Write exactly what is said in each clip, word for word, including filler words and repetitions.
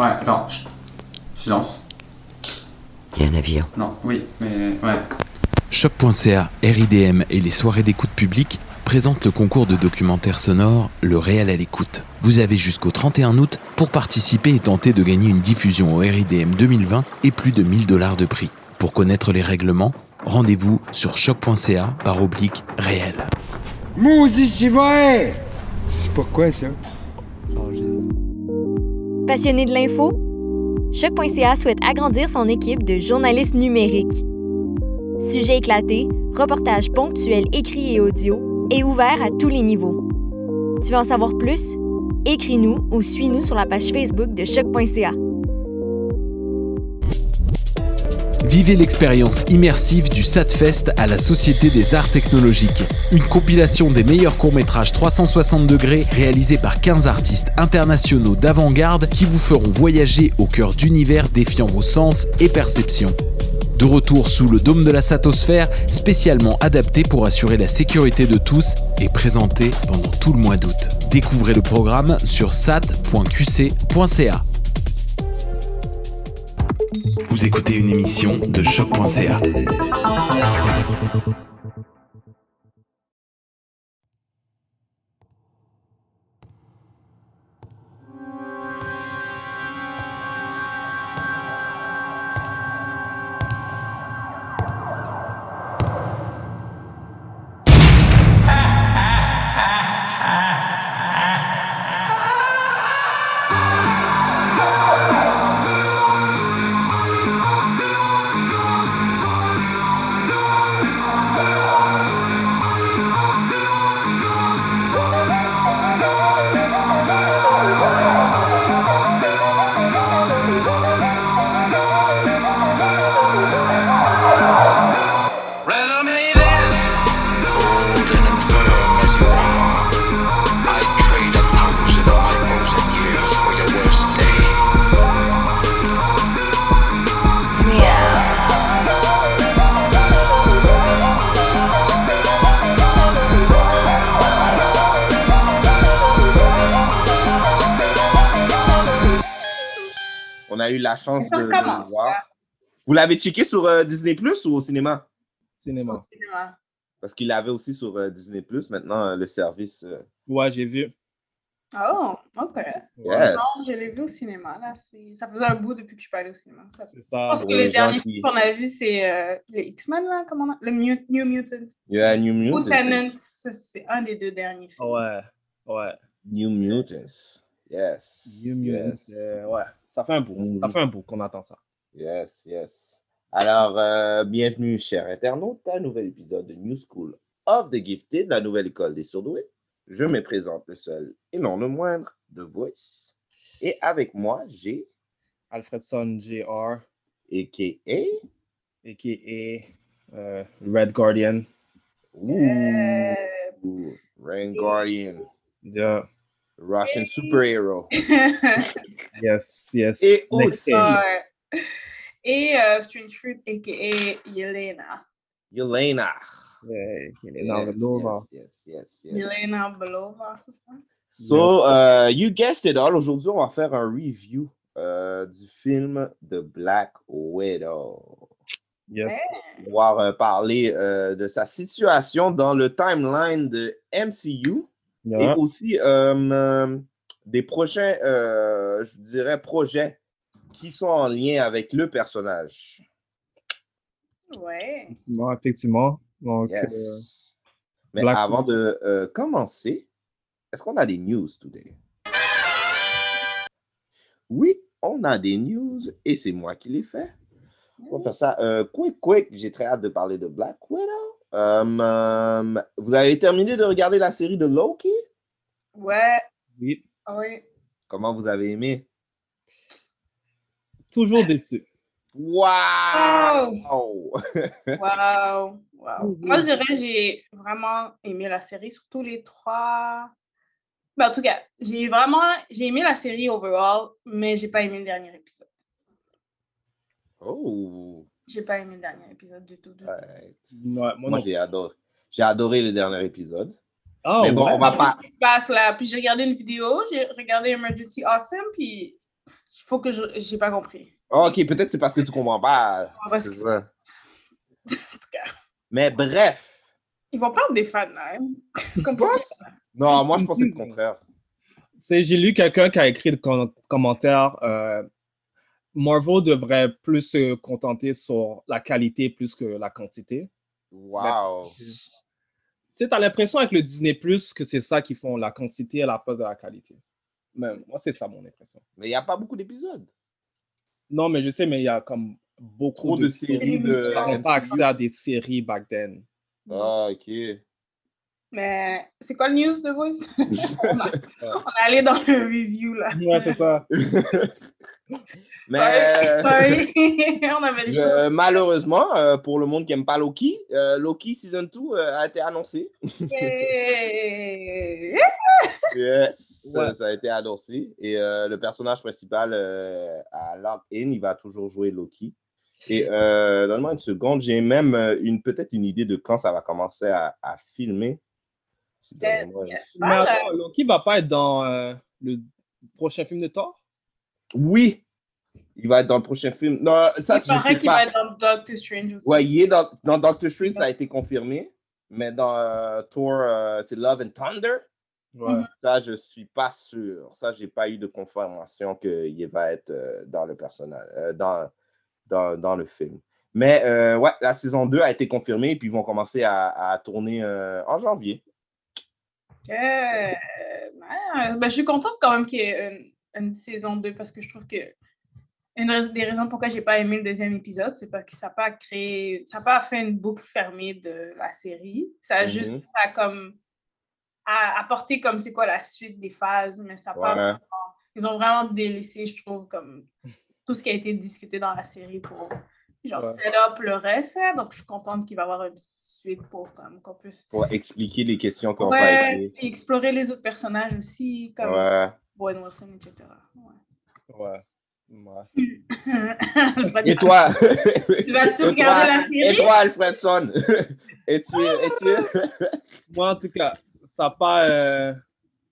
Ouais, attends. Chut. Silence. Il y a un avion. Non, oui, mais ouais. choc point c a, R I D M et les soirées d'écoute publique présentent le concours de documentaire sonore Le Réel à l'écoute. Vous avez jusqu'au trente et un août pour participer et tenter de gagner une diffusion au R I D M deux mille vingt et plus de mille dollars de prix. Pour connaître les règlements, rendez-vous sur choc point c a par oblique réel. Mouzis, vrai. C'est pourquoi ça? Passionné de l'info? choc point c a souhaite agrandir son équipe de journalistes numériques. Sujets éclatés, reportages ponctuels écrits et audio, et ouverts à tous les niveaux. Tu veux en savoir plus? Écris-nous ou suis-nous sur la page Facebook de choc point c a. Vivez l'expérience immersive du SATFest à la Société des Arts Technologiques. Une compilation des meilleurs courts-métrages trois cent soixante degrés réalisés par quinze artistes internationaux d'avant-garde qui vous feront voyager au cœur d'univers défiant vos sens et perceptions. De retour sous le dôme de la Satosphère, spécialement adapté pour assurer la sécurité de tous et présenté pendant tout le mois d'août. Découvrez le programme sur sat point q c point c a. Vous écoutez une émission de choc point c a. La chance de le voir. Vous l'avez checké sur euh, Disney Plus ou au cinéma? Cinéma. Au cinéma. Parce qu'il l'avait aussi sur euh, Disney Plus. Maintenant, euh, le service. Euh... Ouais, j'ai vu. Oh, ok. Yes. Non, je l'ai vu au cinéma. Là, c'est... Ça faisait un bout depuis que je suis pas allée au cinéma. Ça... C'est ça. Parce que le dernier film qu'on a vu, c'est euh, les X-Men, là, comment on a... Le New, New Mutants. Yeah, New Mutants. Ou Tenant, c'est un des deux derniers films. Ouais, ouais. New Mutants. Yes. New Mutants. Yes. Euh, ouais. Ça fait un bout, mmh. ça fait un bout qu'on attend ça. Yes, yes. Alors, euh, bienvenue, chers internautes, à un nouvel épisode de New School of the Gifted, la nouvelle école des surdoués. Je me présente le seul et non le moindre, The Voice. Et avec moi, j'ai... Alfredson J R. A K A A K A Euh, Red Guardian. Ooh. Euh... Ooh. Red Guardian. Yeah. Russian superhero. yes, yes. Et aussi. Oh, et uh, Strange Fruit, a k a. Yelena. Yelena. Yeah, Yelena yes, Belova. Yes, yes, yes, yes. Yelena Belova, c'est ça? So, uh, you guessed it all. Aujourd'hui, on va faire un review uh, du film The Black Widow. Yes. Hey. On va uh, parler uh, de sa situation dans le timeline de M C U. Yeah. Et aussi euh, euh, des prochains, euh, je dirais, projets qui sont en lien avec le personnage. Ouais. Effectivement, effectivement. Donc, yes. euh, Mais Black avant Widow. de euh, commencer, est-ce qu'on a des news today? Oui, on a des news et c'est moi qui les fais. On va faire ça euh, quick, quick. J'ai très hâte de parler de Black Widow. Um, um, vous avez terminé de regarder la série de Loki? Ouais. Oui. Oui. Comment vous avez aimé? toujours déçu. Wow! Wow! Wow! Wow. Moi, je dirais j'ai vraiment aimé la série, surtout les trois... Mais en tout cas, j'ai vraiment... J'ai aimé la série overall, mais j'ai pas aimé le dernier épisode. Oh! J'ai pas aimé le dernier épisode du tout. Du tout. Ouais. Ouais, moi, moi j'ai adoré. J'ai adoré le dernier épisode. Oh, mais bon, ouais. on va pas... Je passe là, puis j'ai regardé une vidéo, j'ai regardé Emergency Awesome, puis il faut que je... J'ai pas compris. Oh, OK, peut-être c'est parce que tu comprends pas. Ah, c'est que... ça. En tout cas. Mais bref. Ils vont perdre des fans, là. Hein? Comme non, moi, je pensais le contraire. C'est, j'ai lu quelqu'un qui a écrit le com- commentaire euh, Marvel devrait plus se contenter sur la qualité plus que la quantité. Wow. Tu sais, t'as l'impression avec le Disney Plus que c'est ça qu'ils font, la quantité à la place de la qualité. Même, moi, c'est ça mon impression. Mais il n'y a pas beaucoup d'épisodes. Non, mais je sais, mais il y a comme beaucoup de, de séries de... On n'a pas accès à des séries back then. Ah, OK. Mais c'est quoi le news de vous? On est allé dans le review, là. Ouais, c'est ça. mais... Sorry. On avait des euh, choses. Malheureusement, euh, pour le monde qui n'aime pas Loki, euh, Loki Season deux euh, a été annoncé. Et... Yes, ouais. ça, ça a été annoncé. Et euh, le personnage principal euh, à Lock-In, il va toujours jouer Loki. Et euh, donne-moi une seconde, j'ai même une, peut-être une idée de quand ça va commencer à, à filmer. Mais, mais attends, Loki va pas être dans euh, le prochain film de Thor? Oui, il va être dans le prochain film. Non, ça, il paraît qu'il pas. va être dans Doctor Strange aussi. Oui, il est dans, dans Doctor Strange, ça a été confirmé. Mais dans euh, Thor, euh, c'est Love and Thunder. Ouais. Mm-hmm. Ça, je suis pas sûr. Ça, j'ai pas eu de confirmation qu'il va être euh, dans le personnage, euh, dans, dans, dans le film. Mais euh, ouais, la saison deux a été confirmée et puis ils vont commencer à, à tourner euh, en janvier. Euh, ouais, ben, je suis contente quand même qu'il y ait une, une saison deux parce que je trouve que une des raisons pourquoi j'ai pas aimé le deuxième épisode, c'est parce que ça n'a pas créé, ça n'a pas fait une boucle fermée de la série. Ça a mm-hmm. juste, ça a comme à apporter comme c'est quoi la suite des phases, mais ça voilà. parle vraiment, ils ont vraiment délaissé, je trouve, comme tout ce qui a été discuté dans la série pour genre ouais. set up le reste, donc je suis contente qu'il va y avoir une suite pour comme qu'on puisse pour expliquer les questions qu'on ouais, pas été... et explorer les autres personnages aussi comme ouais. Bowen Wilson, et cetera. Ouais. ouais. ouais. et toi? Tu vas-tu regarder toi, la série? Et toi, Alfredson? et tu et tu Moi en tout cas. Ça pas, euh,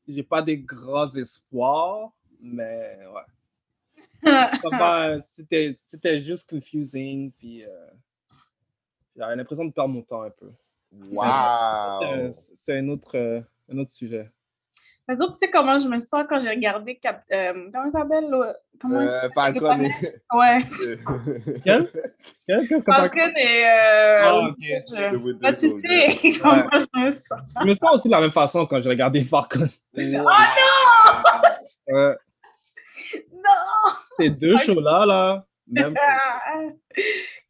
j'ai pas des grands espoirs, mais ouais. Ça pas, c'était, c'était juste confusing, puis euh, j'avais l'impression de perdre mon temps un peu. Wow! C'est, c'est, c'est un, autre, euh, un autre sujet. Mais donc, tu sais comment je me sens quand j'ai regardé Cap, euh, comment ça s'appelle? Comment euh, Falcon et... Ouais. Quel? Quel? Qu'est-ce que Falcon et... Euh... Ah, OK. Je... Là, tu sais comment ouais. je me sens. Je me sens aussi de la même façon quand j'ai regardé Falcon. Oh non! euh... Non! Ces deux okay. shows-là, là. Même...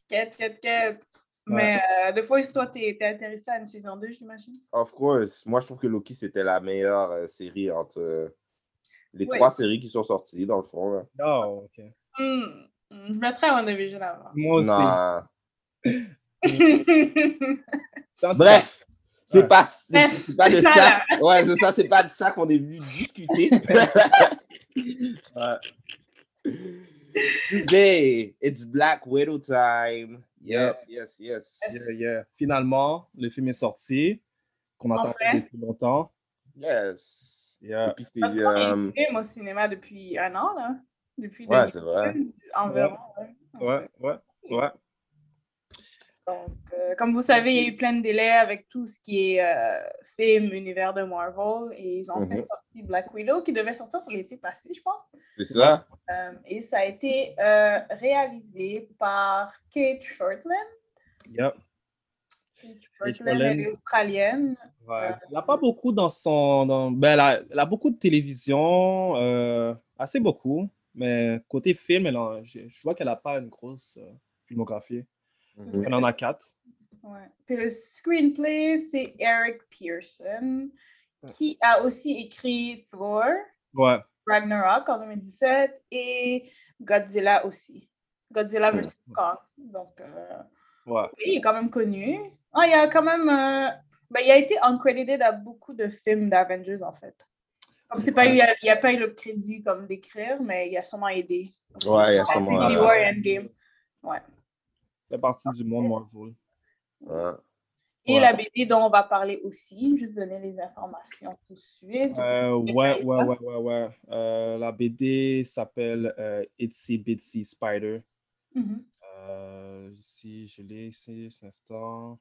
Quête, quête, quête. Mais euh, des fois, toi, t'es, t'es intéressé à une saison deux, j'imagine? Of course. Moi, je trouve que Loki, c'était la meilleure euh, série entre euh, les oui. trois séries qui sont sorties, dans le fond. Là. Oh, OK. Mmh. Je mettrais WandaVision avant. Moi aussi. Non. Bref, c'est ouais. pas, c'est, c'est pas de ça. ça. Ouais, c'est ça, c'est pas de ça qu'on est venu discuter. ouais. Today, it's Black Widow time. Yes, yes, yes. Yeah, yeah. Finalement, le film est sorti, qu'on attendait enfin. depuis longtemps. Yes. Yeah. Et puis c'est... J'ai euh... au cinéma depuis un an, là. Depuis ouais, c'est vrai. Environ. Ouais, ouais, ouais. ouais. ouais. Donc, euh, comme vous savez, il y a eu plein de délais avec tout ce qui est euh, film, univers de Marvel. Et ils ont mm-hmm. fait sortir Black Widow, qui devait sortir pour l'été passé, je pense. C'est ça. Euh, et ça a été euh, réalisé par Cate Shortland. Yep. Cate Shortland, elle est australienne. Ouais. Euh, elle n'a pas beaucoup dans son... Dans, ben, elle a, elle a beaucoup de télévision, euh, assez beaucoup. Mais côté film, elle a, je, je vois qu'elle n'a pas une grosse euh, filmographie. Mm-hmm. On en a quatre. Ouais. Puis le screenplay, c'est Eric Pearson, qui a aussi écrit Thor, ouais. Ragnarok en deux mille dix-sept, et Godzilla aussi. Godzilla versus Kong. Donc, euh, ouais. Oui, il est quand même connu. Oh, il a quand même... Euh, ben, il a été uncredited à beaucoup de films d'Avengers, en fait. Comme c'est pas, il n'y a, a pas eu le crédit comme d'écrire, mais il a sûrement aidé. Donc, ouais, il a sûrement aidé. War Endgame. Ouais. C'est partie du monde Marvel. Ouais. Et ouais. La B D dont on va parler aussi, juste donner les informations tout de suite. Euh, ouais, ouais, ouais, ouais, ouais, ouais. Euh, la B D s'appelle euh, Itsy-Bitsy Spider. Mm-hmm. Euh, ici, je l'ai ici, c'est un instant.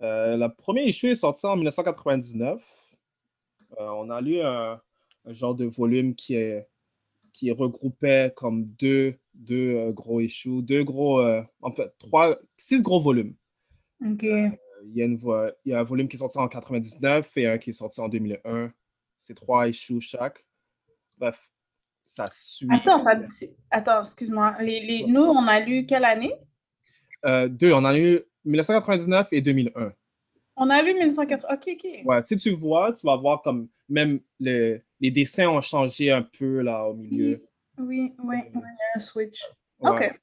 Euh, la première issue est sortie en dix-neuf quatre-vingt-dix-neuf. Euh, on a lu un, un genre de volume qui, est, qui regroupait comme deux, deux euh, gros issues, deux gros, euh, en fait, trois, six gros volumes. OK. Euh, il, y a une vo- il y a un volume qui est sorti en dix-neuf quatre-vingt-dix-neuf et un qui est sorti en deux mille un. C'est trois issues chaque. Bref, ça suit. Attends, ça, attends excuse-moi. Les, les, nous, on a lu quelle année? Euh, deux. On a lu dix-neuf quatre-vingt-dix-neuf et deux mille un. On a lu dix-neuf quatre-vingt-dix-neuf. OK, OK. Ouais, si tu vois, tu vas voir comme même le, les dessins ont changé un peu là au milieu. Oui, oui, il y a un switch. Ouais. OK.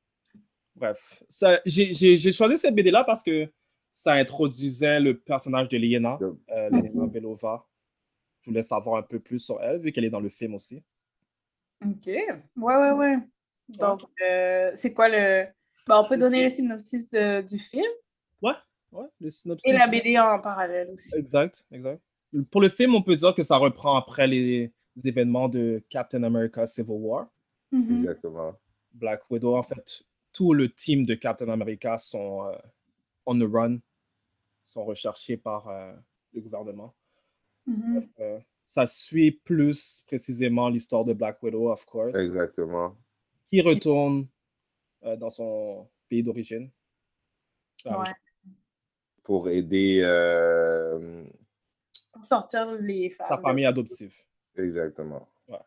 Bref, ça, j'ai, j'ai, j'ai choisi cette B D-là parce que ça introduisait le personnage de Yelena, euh, Yelena Belova. Je voulais savoir un peu plus sur elle, vu qu'elle est dans le film aussi. OK. Ouais, ouais, ouais. Donc, euh, c'est quoi le... Ben, on peut donner le synopsis de, du film? Ouais, ouais, le synopsis. Et la B D en parallèle aussi. Exact, exact. Pour le film, on peut dire que ça reprend après les, les événements de Captain America Civil War. Mm-hmm. Exactement. Black Widow, en fait, tout le team de Captain America sont... Euh, on the run, sont recherchés par euh, le gouvernement. Mm-hmm. Bref, euh, ça suit plus précisément l'histoire de Black Widow, of course. Exactement. Qui retourne euh, dans son pays d'origine. Euh, ouais. Pour aider... Euh... Pour sortir les femmes. Sa famille de... adoptive. Exactement. Ouais.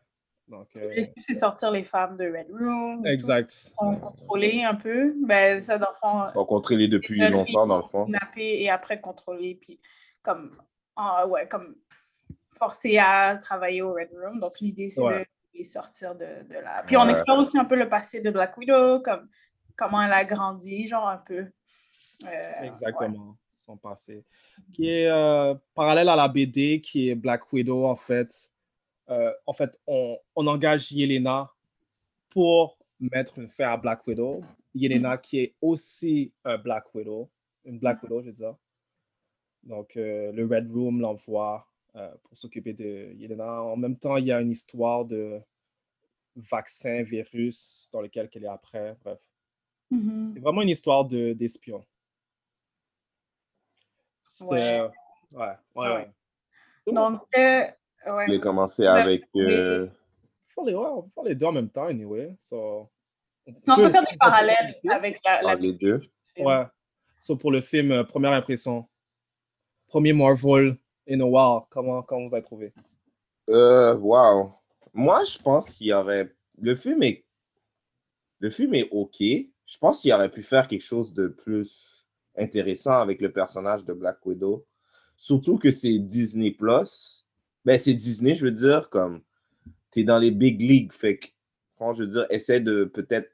Donc, euh... l'objectif, c'est sortir les femmes de Red Room. Exact. Ils sont contrôlés un peu. Ben, ça, dans le fond... Ils sont contrôlés depuis longtemps, dans le fond. Kidnappés et après contrôlés, puis comme, euh, ouais, comme forcés à travailler au Red Room. Donc, l'idée, c'est ouais. de les sortir de, de là. Puis, ouais. on explore aussi un peu le passé de Black Widow, comme comment elle a grandi, genre un peu. Euh, Exactement. Ouais. Son passé. Qui est euh, parallèle à la B D, qui est Black Widow, en fait. Euh, en fait, on, on engage Yelena pour mettre une fin à Black Widow. Yelena qui est aussi un Black Widow, une Black Widow, je veux dire. Donc, euh, le Red Room l'envoie euh, pour s'occuper de Yelena. En même temps, il y a une histoire de vaccin, virus, dans lequel elle est après. Bref, mm-hmm. c'est vraiment une histoire de, d'espion. C'est, ouais. Euh, ouais, ouais, ouais. Donc, euh... Ouais. J'ai commencé avec... Euh... Faut les, ouais, on peut faire les deux en même temps, anyway. So, on, on peut faire des parallèles avec la... la ah, les deux. Ouais. So, pour le film, euh, première impression. Premier Marvel in a while. Comment, comment vous avez trouvé? Euh, wow. Moi, je pense qu'il y aurait... Le film est... Le film est OK. Je pense qu'il aurait pu faire quelque chose de plus intéressant avec le personnage de Black Widow. Surtout que c'est Disney Plus. Ben, c'est Disney, je veux dire, comme, t'es dans les big leagues, fait que, quand je veux dire, essaie de peut-être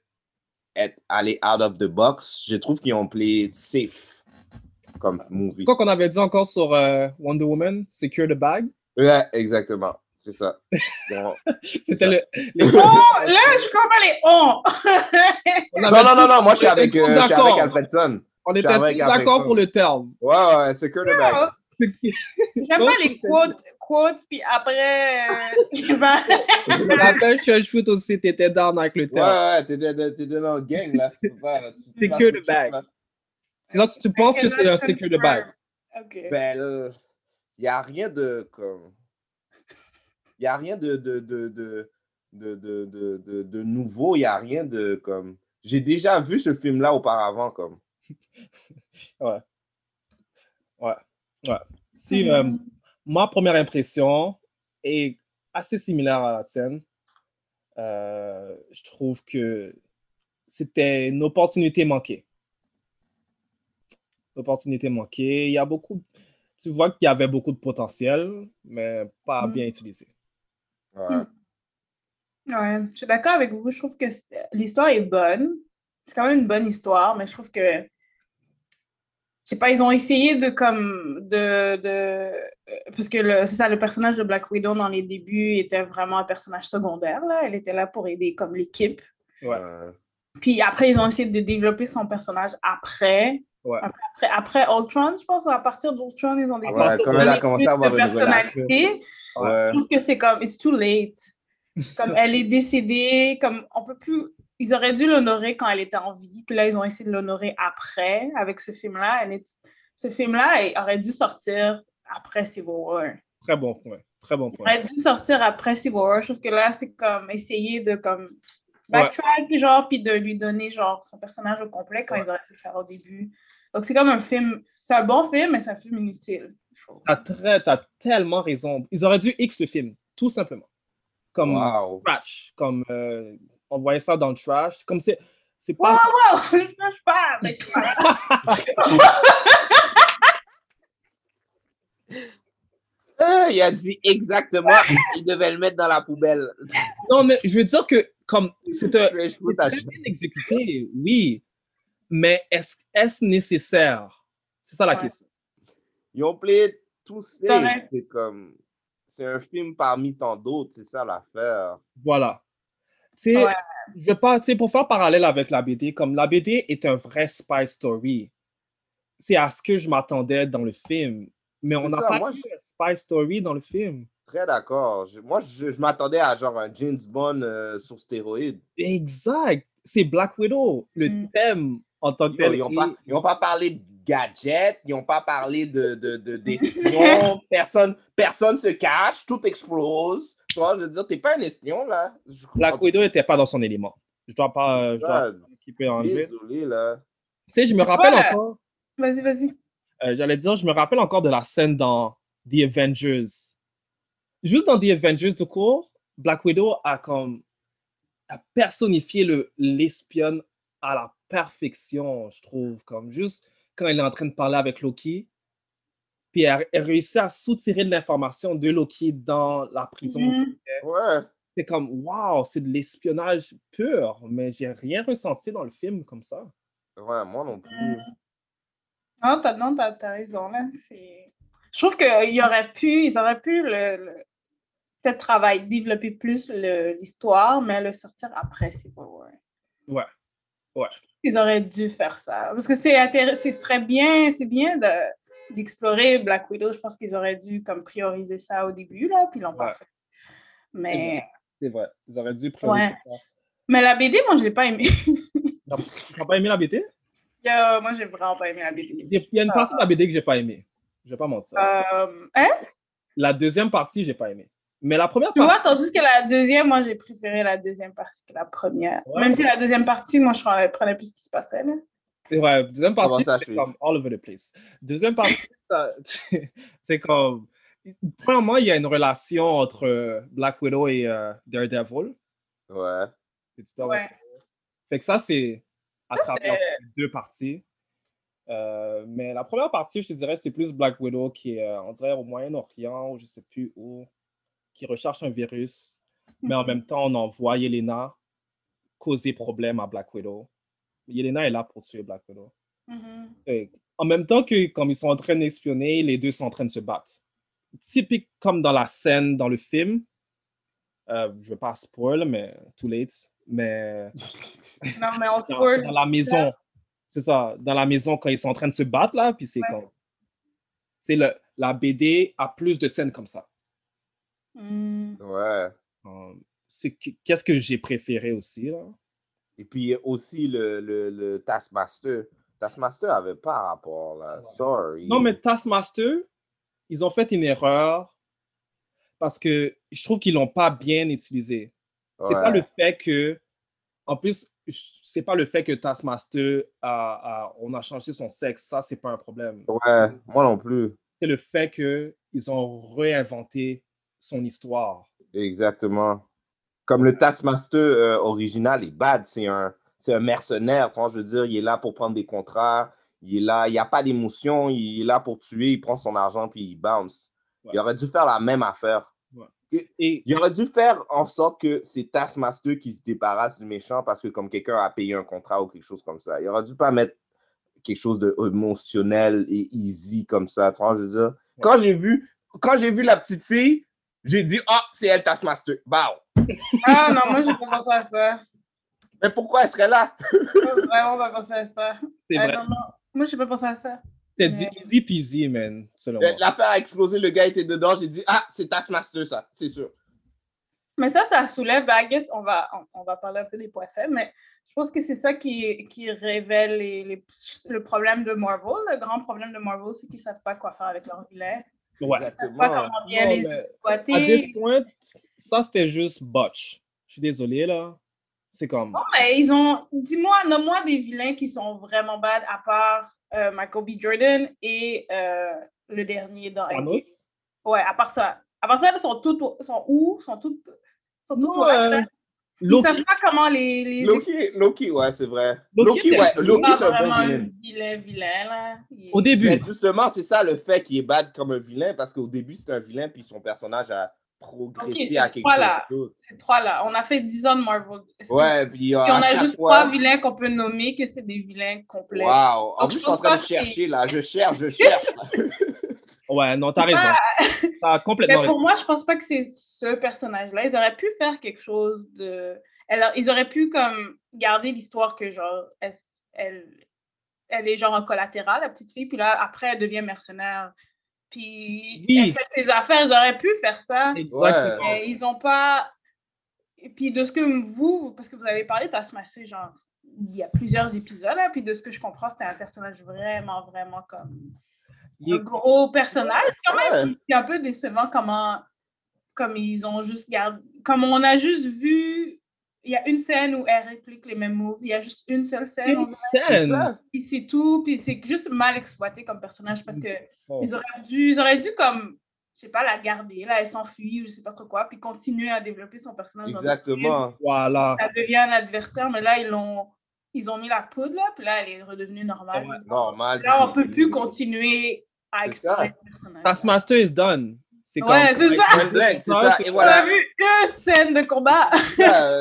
être, aller out of the box. Je trouve qu'ils ont playé safe comme movie. Quoi qu'on avait dit encore sur euh, Wonder Woman, Secure the Bag. Ouais, exactement, c'est ça. Bon, c'est c'était ça. Le... Les... Oh, là, je comprends les on. non, non, non, non, moi, je suis avec, euh, je suis avec Alfredson. On était tous d'accord pour le terme. Ouais, ouais, Secure the Bag. J'aime pas les quotes, quotes, puis après, euh, tu vas... Je me rappelle, Churchfoot aussi, t'étais down avec le terme. Ouais, ouais, t'étais, t'étais dans le gang, là. C'est que le bag. Sinon, tu, tu penses que, que c'est un c'est que le bag. Okay. Ben, là, il n'y a rien de, comme... Il n'y a rien de, de, de, de, de, de, de, de, de nouveau, il n'y a rien de, comme... J'ai déjà vu ce film-là auparavant, comme... Ouais. Ouais. Ouais. Si, euh, ma première impression est assez similaire à la tienne. Euh, je trouve que c'était une opportunité manquée. Une opportunité manquée. Il y a beaucoup... Tu vois qu'il y avait beaucoup de potentiel, mais pas mm. bien utilisé. Ouais. Ouais, je suis d'accord avec vous. Je trouve que c'est... l'histoire est bonne. C'est quand même une bonne histoire, mais je trouve que... Je sais pas, ils ont essayé de comme... de, de... Parce que le, c'est ça, le personnage de Black Widow dans les débuts était vraiment un personnage secondaire, là. Elle était là pour aider comme l'équipe. Ouais. Puis après, ils ont essayé de développer son personnage après. Ouais. Après, après, après Ultron, je pense, à partir d'Ultron, ils ont des ouais, quand elle a commencé à avoir une personnalité. Ouais. Je trouve que c'est comme, it's too late. Comme elle est décédée, comme on peut plus... Ils auraient dû l'honorer quand elle était en vie, puis là, ils ont essayé de l'honorer après, avec ce film-là. Elle est... Ce film-là elle aurait dû sortir après Civil War. Très bon point, très bon point. Elle aurait dû sortir après Civil War, sauf que là, c'est comme essayer de, comme... backtrack, ouais. genre, puis de lui donner, genre, son personnage au complet quand ouais. ils auraient pu le faire au début. Donc, c'est comme un film... C'est un bon film, mais c'est un film inutile. T'as, très, t'as tellement raison. Ils auraient dû X le film, tout simplement. Comme wow. trash. Comme, euh, on voyait ça dans le trash. Comme c'est... c'est pas... Wow, wow! Je trash pas avec toi! euh, il a dit exactement il devait le mettre dans la poubelle. Non, mais je veux dire que comme c'est un, très bien exécuté, oui, mais est-ce, est-ce nécessaire? C'est ça la ouais. question. Ils ont playé tous ces, c'est, c'est comme, c'est un film parmi tant d'autres, c'est ça l'affaire. Voilà. Tu sais, ouais. je vais pas, tu sais, pour faire parallèle avec la B D, comme la B D est un vrai spy story, c'est à ce que je m'attendais dans le film, mais c'est on n'a pas vu un spy story dans le film. Très d'accord. Je, moi, je, je m'attendais à genre un James Bond euh, sur stéroïdes. Exact. C'est Black Widow. Le mm. thème en tant que tel. Ils n'ont pas, pas parlé de gadgets. Ils n'ont pas parlé de, de, de, d'espions. personne, personne se cache. Tout explose. Toi, je veux dire, tu n'es pas un espion, là. Je Black Widow n'était pas dans son élément. Je ne dois pas m'équiper en jeu. Désolé, là. Tu sais, je me rappelle ouais. encore... Vas-y, vas-y. Euh, j'allais dire, je me rappelle encore de la scène dans The Avengers. Juste dans The Avengers tout court, Black Widow a comme a personnifié le, l'espionne à la perfection, je trouve. Comme juste quand elle est en train de parler avec Loki, puis elle, elle réussit à soutirer de l'information de Loki dans la prison. Mmh. Ouais. C'est comme, waouh, c'est de l'espionnage pur, mais j'ai rien ressenti dans le film comme ça. Ouais, moi non plus. Mmh. Non, t'as, non, t'as, t'as raison, là. C'est... Je trouve qu'ils auraient pu, ils auraient pu le, le, peut-être travailler, développer plus le, l'histoire, mais le sortir après, c'est pas vrai. Ouais, ouais. Ils auraient dû faire ça. Parce que c'est intéressant, ce serait bien, c'est bien de, d'explorer Black Widow. Je pense qu'ils auraient dû comme prioriser ça au début, là, puis ils l'ont ouais. pas fait. Mais... C'est vrai. c'est vrai, ils auraient dû prioriser ouais. ça. Mais la B D, moi, je l'ai pas aimée. Non, t'as pas aimé la B D? Yo, moi, j'ai vraiment pas aimé la B D. Il y a une partie de la B D que j'ai pas aimée. Je vais pas mentir. Euh, hein? La deuxième partie, j'ai pas aimé. Mais la première partie... Tu vois, tandis que la deuxième, moi, j'ai préféré la deuxième partie que la première. Ouais. Même si la deuxième partie, moi, je prenais plus ce qui se passait, là. Ouais, deuxième partie, ça, c'est comme all over the place. Deuxième partie, ça, c'est comme... Premièrement, il y a une relation entre Black Widow et euh, Daredevil. Ouais. Et tu ouais. Fait que ça, c'est à ça, travers c'est... deux parties. Euh, mais la première partie, je te dirais, c'est plus Black Widow qui est, euh, on dirait, au Moyen-Orient, ou je sais plus où, qui recherche un virus. Mais en même temps, on envoie Yelena causer problème à Black Widow. Yelena est là pour tuer Black Widow. Mm-hmm. Et, en même temps que, comme ils sont en train d'espionner, les deux sont en train de se battre. Typique comme dans la scène, dans le film. Euh, je ne vais pas spoil, mais too late. Mais... non, mais on spoil. Dans la maison. C'est ça, dans la maison, quand ils sont en train de se battre, là, puis c'est ouais. comme... C'est le... La B D a plus de scènes comme ça. Mm. Ouais. Um, c'est... Qu'est-ce que j'ai préféré aussi, là? Et puis aussi, le, le, le Taskmaster. Taskmaster avait pas rapport, là. Ouais. Sorry. Non, mais Taskmaster, ils ont fait une erreur parce que je trouve qu'ils l'ont pas bien utilisé. Ouais. C'est pas le fait que... En plus... C'est pas le fait que Taskmaster, a, a, on a changé son sexe, ça, c'est pas un problème. Ouais, moi non plus. C'est le fait qu'ils ont réinventé son histoire. Exactement. Comme le Taskmaster euh, original est bad, c'est un, c'est un mercenaire, tu vois, je veux dire, il est là pour prendre des contrats, il est là, il n'y a pas d'émotion, il est là pour tuer, il prend son argent puis il bounce. Ouais. Il aurait dû faire la même affaire. Ouais. Et... il aurait dû faire en sorte que c'est Taskmaster qui se débarrasse du méchant parce que comme quelqu'un a payé un contrat ou quelque chose comme ça. Il aurait dû pas mettre quelque chose d'émotionnel et easy comme ça. Tu vois, je veux dire. Ouais. Quand j'ai vu, quand j'ai vu la petite fille, j'ai dit ah, oh, c'est elle Taskmaster. Bah. Ah non, moi j'ai pas pensé à ça. Mais pourquoi elle serait là? Vraiment pas pensé à ça. C'est vrai. Ah, non, non. Moi j'ai pas pensé à ça. T'as dit easy peasy, man. L'affaire a explosé, le gars était dedans, j'ai dit ah, c'est Taskmaster, ça, c'est sûr. Mais ça, ça soulève, I guess, on va, on, on va parler un peu des points faibles, mais je pense que c'est ça qui, qui révèle les, les, le problème de Marvel. Le grand problème de Marvel, c'est qu'ils ne savent pas quoi faire avec leur vilain. Ouais, exactement. Ils ne savent pas comment bien non, les exploiter. À this point, ça, c'était juste botch. Je suis désolé, là. C'est comme. Non, mais ils ont. Dis-moi, nomme-moi des vilains qui sont vraiment bad à part. Euh, Michael B. Jordan et euh, le dernier dans Thanos. Ouais, à part ça. À part ça, ils sont toutes sont où? Sont toutes sont toutes ouais. Là. Ils ne savent pas comment les, les... Loki, Loki, ouais, c'est vrai. Loki, Loki ouais, Loki c'est un bon vilain. vilain, vilain là. Il... Au début. Mais justement, c'est ça le fait qu'il est bad comme un vilain parce qu'au début, c'est un vilain puis son personnage a progressé okay, à quelque chose. C'est trois là. On a fait dix ans de Marvel. Ouais, puis, puis on a juste fois... trois vilains qu'on peut nommer que c'est des vilains complets. Waouh! En plus, je suis en train de chercher là. Je cherche, je cherche. Ouais, non, t'as raison. T'as complètement raison. Pour moi, je pense pas que c'est ce personnage-là. Ils auraient pu faire quelque chose de. Alors, ils auraient pu comme garder l'histoire que genre elle, elle, elle est genre en collatéral, la petite fille, puis là après elle devient mercenaire. Puis, oui. Fait, ses affaires, ils auraient pu faire ça. Exactement. Mais ils n'ont pas... Et puis, de ce que vous... Parce que vous avez parlé de Taskmaster, genre, il y a plusieurs épisodes, là, puis de ce que je comprends, c'était un personnage vraiment, vraiment comme... Il un est... gros personnage, quand même. Ouais. C'est un peu décevant comment... Comme ils ont juste gardé... Comme on a juste vu... Il y a une scène où elle réplique les mêmes moves. Il y a juste une seule scène. Une scène! Puis c'est tout. Puis c'est juste mal exploité comme personnage parce qu'ils oh. auraient dû, ils auraient dû comme, je sais pas, la garder. Là, elle s'enfuit ou je sais pas trop quoi. Puis continuer à développer son personnage. Exactement. Voilà. Ça devient un adversaire. Mais là, ils l'ont... Ils ont mis la poudre, là. Puis là, elle est redevenue normale. Oh, normal. Là, on peut plus continuer à exploiter le personnage. Taskmaster is done. C'est ouais, comme, c'est ça. Blague, c'est ça. Et voilà. On a vu une scène de combat. Ça,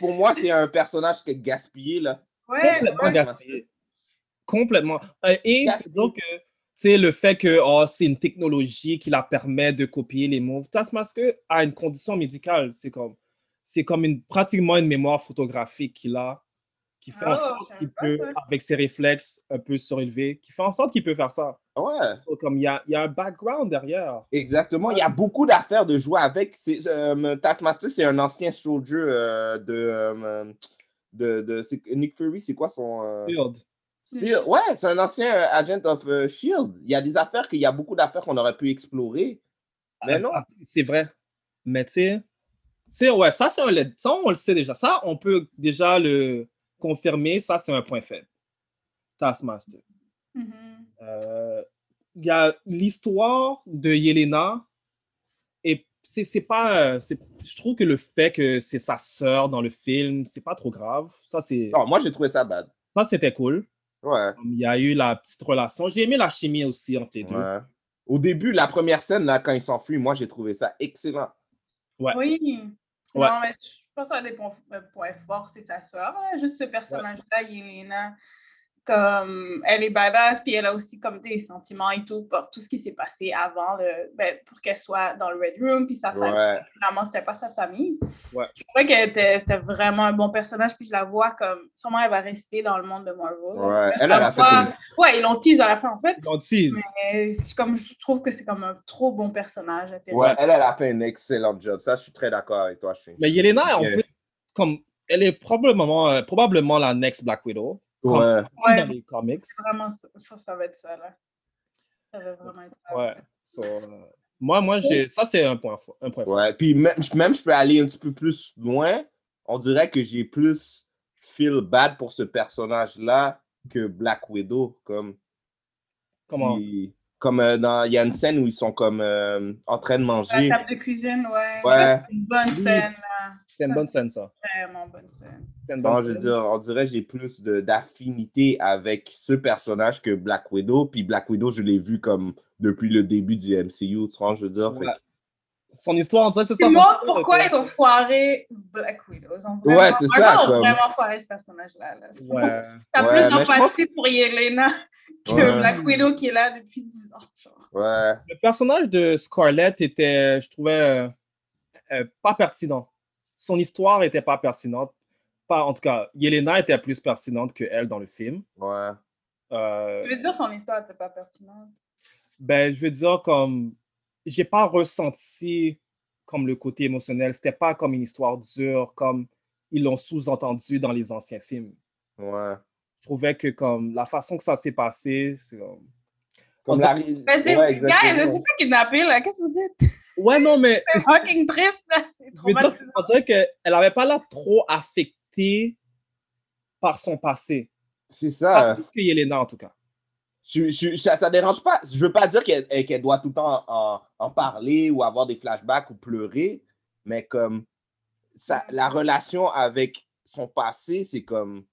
pour moi, c'est un personnage qui est gaspillé, là. Ouais, complètement ouais. gaspillé. Complètement. Et gaspillé. Donc, c'est le fait que oh, c'est une technologie qui la permet de copier les moves. Taskmaster a une condition médicale. C'est comme, c'est comme une, pratiquement une mémoire photographique qu'il a, qui fait oh, en sorte qu'il peut, ça. avec ses réflexes un peu surélevés, qui fait en sorte qu'il peut faire ça. Ouais. Comme il y a, y a un background derrière. Exactement. Il y a beaucoup d'affaires de jouer avec. C'est, euh, Taskmaster, c'est un ancien soldier euh, de, euh, de, de c'est, Nick Fury. C'est quoi son... Euh... Shield. Steel, ouais, c'est un ancien euh, agent of euh, Shield. Il y a des affaires, qu'il y a beaucoup d'affaires qu'on aurait pu explorer. Mais ah, non. Ah, c'est vrai. Mais tu sais, ouais, ça, c'est un, ça, on le sait déjà. Ça, on peut déjà le confirmer. Ça, c'est un point faible. Taskmaster. Il mm-hmm. euh, y a l'histoire de Yelena et c'est, c'est pas c'est, je trouve que le fait que c'est sa sœur dans le film, c'est pas trop grave. Ça c'est non, moi j'ai trouvé ça bad. Ça c'était cool. Ouais. Il y a eu la petite relation. J'ai aimé la chimie aussi entre les deux. Ouais. Au début, la première scène là quand ils s'enfuient, moi j'ai trouvé ça excellent. Ouais. Oui. Ouais. Non, mais je pense qu'un des points, points forts c'est sa sœur, hein. Juste ce personnage là, ouais. Yelena. Comme elle est badass, puis elle a aussi comme des sentiments et tout pour tout ce qui s'est passé avant, le, ben, pour qu'elle soit dans le Red Room, puis sa famille. Ouais. Finalement, c'était pas sa famille. Ouais. Je trouvais qu'elle était, c'était vraiment un bon personnage, puis je la vois comme, sûrement elle va rester dans le monde de Marvel. Ouais, elle, elle a la fait. Ouais, ils l'ont tease à la fin, en fait. Ils l'ont tease. Mais comme, je trouve que c'est comme un trop bon personnage. Ouais, elle, elle a fait un excellent job. Ça, je suis très d'accord avec toi. Suis... Mais Yelena, okay. on peut, comme, elle est probablement, euh, probablement la next Black Widow. Comme ouais. Dans les comics. Vraiment, je pense que ça va être ça, là. Ça va vraiment être ça. Ouais. So, euh, moi, moi j'ai... ça, c'est un point fort. Un point fort. Ouais. Puis même, même, je peux aller un petit peu plus loin. On dirait que j'ai plus feel bad pour ce personnage-là que Black Widow. Comme... Comment? Qui... Comme euh, dans... Il y a une scène où ils sont comme euh, en train de manger. La table de cuisine, ouais. Ouais. C'est une bonne oui. scène, là. C'est une bonne scène, ça. C'est vraiment bonne scène. C'est une bonne non, scène. Je veux dire, on dirait que j'ai plus de, d'affinité avec ce personnage que Black Widow. Puis Black Widow, je l'ai vu comme depuis le début du M C U, tu vois, je veux dire. Ouais. son histoire, on dirait que c'est ça. Tu montres pourquoi ils ont foiré Black Widow. Ils ont vraiment, ouais, c'est ça, ils ont comme... vraiment foiré ce personnage-là. Là. Ouais. T'as ouais, plus d'empathie que... pour Yelena que ouais. Black Widow qui est là depuis dix ans. Genre. Ouais. Le personnage de Scarlett était, je trouvais, euh, euh, pas pertinent. Son histoire n'était pas pertinente. Pas, en tout cas, Yelena était plus pertinente qu'elle dans le film. Ouais. Euh... Je veux dire, son histoire n'était pas pertinente. Ben, je veux dire, comme... j'ai pas ressenti comme le côté émotionnel. C'était pas comme une histoire dure, comme ils l'ont sous-entendu dans les anciens films. Ouais. Je trouvais que comme la façon que ça s'est passé, c'est comme... comme la... dit... mais c'est... Ouais, exactement. Guys, c'est pas kidnappé, là. Qu'est-ce que vous dites? Ouais, non, mais... c'est fucking triste, là. C'est trop mal. On dirait qu'elle avait pas l'air trop affectée par son passé. C'est ça. Pas plus que Yelena, en tout cas. Je, je, ça ne dérange pas. Je ne veux pas dire qu'elle, qu'elle doit tout le temps en, en, en parler ou avoir des flashbacks ou pleurer, mais comme ça, la relation avec son passé, c'est comme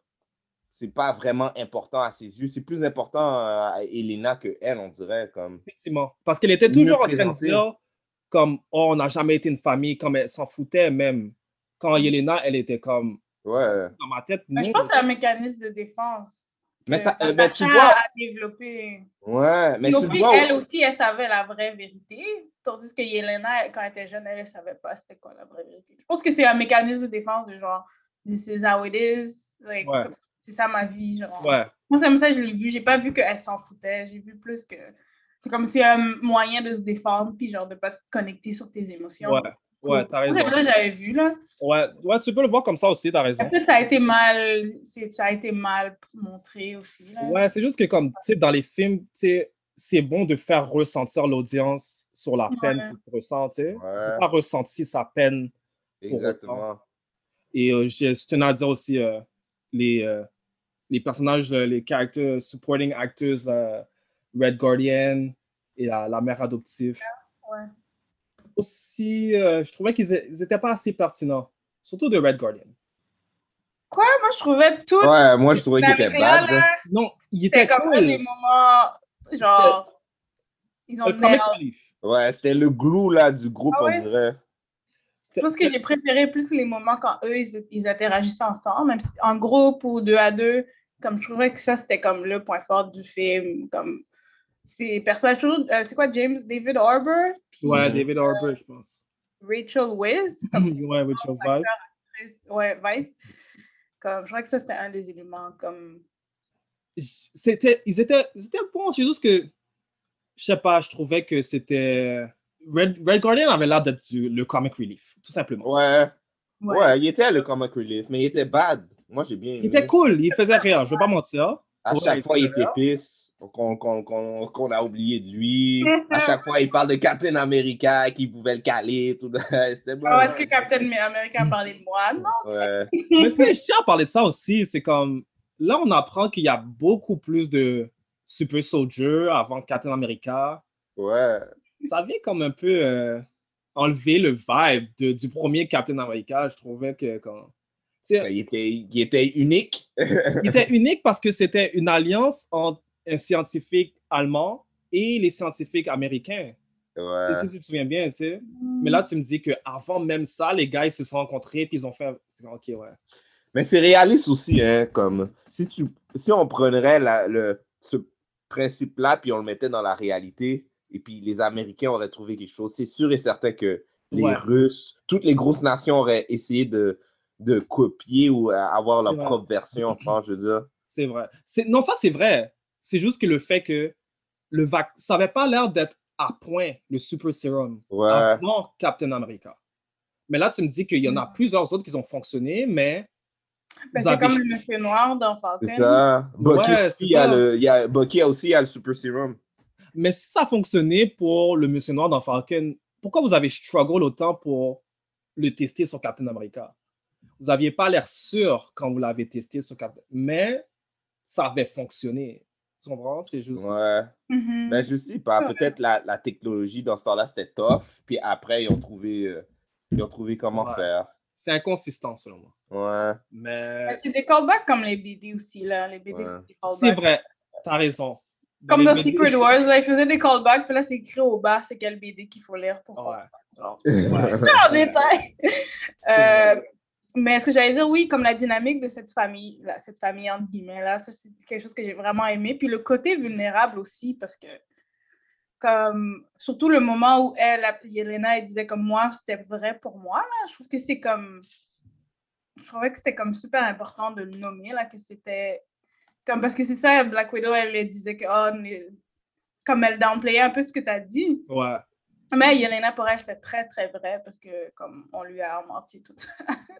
c'est pas vraiment important à ses yeux. C'est plus important à Yelena qu'elle, on dirait. Comme, effectivement. Parce qu'elle était toujours en train de dire comme oh, on n'a jamais été une famille, comme elle s'en foutait même. Quand Yelena, elle était comme ouais. dans ma tête. Mais je pense que c'est un mécanisme de défense. Mais, ça, euh, mais tu vois, développer. Ouais, mais développer, tu vois, elle aussi, elle savait la vraie vérité, tandis que Yelena, quand elle était jeune, elle ne savait pas c'était quoi la vraie vérité. Je pense que c'est un mécanisme de défense de genre, this is how it is, like, ouais. c'est ça ma vie, genre. Ouais. Moi, c'est comme ça que je l'ai vu, j'ai pas vu qu'elle s'en foutait, j'ai vu plus que c'est comme si un moyen de se défendre, puis genre de pas te connecter sur tes émotions. Ouais. Ouais, t'as raison. C'est vrai, j'avais vu, là. Ouais, ouais, tu peux le voir comme ça aussi, t'as raison. Peut-être que ça a été mal, c'est, ça a été mal montré aussi, là. Ouais, c'est juste que comme, tu sais, dans les films, tu sais, c'est bon de faire ressentir l'audience sur la peine ouais. que tu ressens, tu sais. Ouais. T'as pas ressenti sa peine. Exactement. Et euh, je, je tenais à dire aussi, euh, les, euh, les personnages, euh, les characters, supporting actors, euh, Red Guardian et la, la mère adoptive. Ouais. ouais. Aussi, euh, je trouvais qu'ils n'étaient pas assez pertinents, surtout de Red Guardian. Quoi? Moi, je trouvais tout... Ouais, moi, je trouvais qu'il était bad. Là, non, il était cool. C'était comme des moments, genre... Ils ont le comic relief. Ouais, c'était le glue, là, du groupe, ah, ouais. on dirait. Je pense que j'ai préféré plus les moments quand eux, ils, ils interagissaient ensemble, même si en groupe ou deux à deux, comme je trouvais que ça, c'était comme le point fort du film, comme... C'est personnage, euh, c'est quoi, James David Harbour? Puis, ouais, David Harbour, euh, je pense. Rachel Weisz. ouais, Rachel Weisz. Ouais, Weisz. Comme, je crois que ça, c'était un des éléments. Comme... C'était, ils, étaient, ils étaient bons, c'est juste que, je sais pas, je trouvais que c'était... Red, Red Guardian avait l'air d'être du, le comic relief, tout simplement. Ouais. ouais, ouais, il était le comic relief, mais il était bad. Moi, j'ai bien aimé. Il était cool, il faisait rien, je veux pas mentir. À ouais, chaque il fois, il était pisse. Qu'on, qu'on, qu'on, qu'on a oublié de lui. À chaque fois, il parle de Captain America, qu'il pouvait le caler. Tout... C'était bon. Oh, est-ce que Captain America parlait de moi? Non. Ouais. Mais c'est chiant de parler de ça aussi. C'est comme... Là, on apprend qu'il y a beaucoup plus de Super Soldier avant Captain America. Ouais. Ça vient comme un peu euh, enlever le vibe de, du premier Captain America. Je trouvais que... Quand... Il, était, il était unique. Il était unique parce que c'était une alliance entre un scientifique allemand et les scientifiques américains. Ouais. Si tu te souviens bien, tu sais. Mm. Mais là, tu me dis qu'avant même ça, les gars, ils se sont rencontrés puis ils ont fait... C'est OK, ouais. Mais c'est réaliste aussi, hein, comme... Si, tu... si on prenait la, le... ce principe-là puis on le mettait dans la réalité et puis les Américains auraient trouvé quelque chose, c'est sûr et certain que les ouais. Russes, toutes les grosses nations auraient essayé de, de copier ou avoir leur ouais. propre version, enfin, je veux dire. C'est vrai. C'est... Non, ça, c'est vrai. C'est juste que le fait que le vac... ça n'avait pas l'air d'être à point, le Super Serum, ouais. avant Captain America. Mais là, tu me dis qu'il y en a plusieurs autres qui ont fonctionné, mais... Ben, c'est avez... comme le feu noir dans Falcon. C'est ça. Bucky, ouais, aussi, c'est ça. A le... il y a... Bucky aussi a le Super Serum. Mais si ça fonctionnait pour le Monsieur Noir dans Falcon, pourquoi vous avez struggle autant pour le tester sur Captain America? Vous n'aviez pas l'air sûr quand vous l'avez testé sur Captain... Mais ça avait fonctionné. C'est juste. Ouais. Mm-hmm. Ben, je sais pas. Peut-être la, la technologie dans ce temps-là, c'était tough. Puis après, ils ont trouvé, euh, ils ont trouvé comment ouais. faire. C'est inconsistant, selon moi. Ouais. Mais... Mais c'est des callbacks comme les B D aussi, là. Les B D, ouais. c'est des callbacks. C'est vrai. T'as raison. Dans comme dans B D, Secret Wars, là, ils faisaient des callbacks. Puis là, c'est écrit au bas, c'est quel B D qu'il faut lire pour ouais. Alors, ouais. euh, mais ce que j'allais dire, oui, comme la dynamique de cette famille, là, cette famille entre guillemets, là, ça, c'est quelque chose que j'ai vraiment aimé. Puis le côté vulnérable aussi, parce que comme, surtout le moment où elle, Yelena, elle disait comme moi, c'était vrai pour moi, là, je trouve que c'est comme, je trouvais que c'était comme super important de le nommer, là, que c'était comme, parce que c'est ça, Black Widow, elle, elle disait que, oh, mais, comme elle downplayait un peu ce que tu as dit. Ouais. Mais Yelena, pour elle, c'était très, très vrai parce que, comme, on lui a menti tout ça.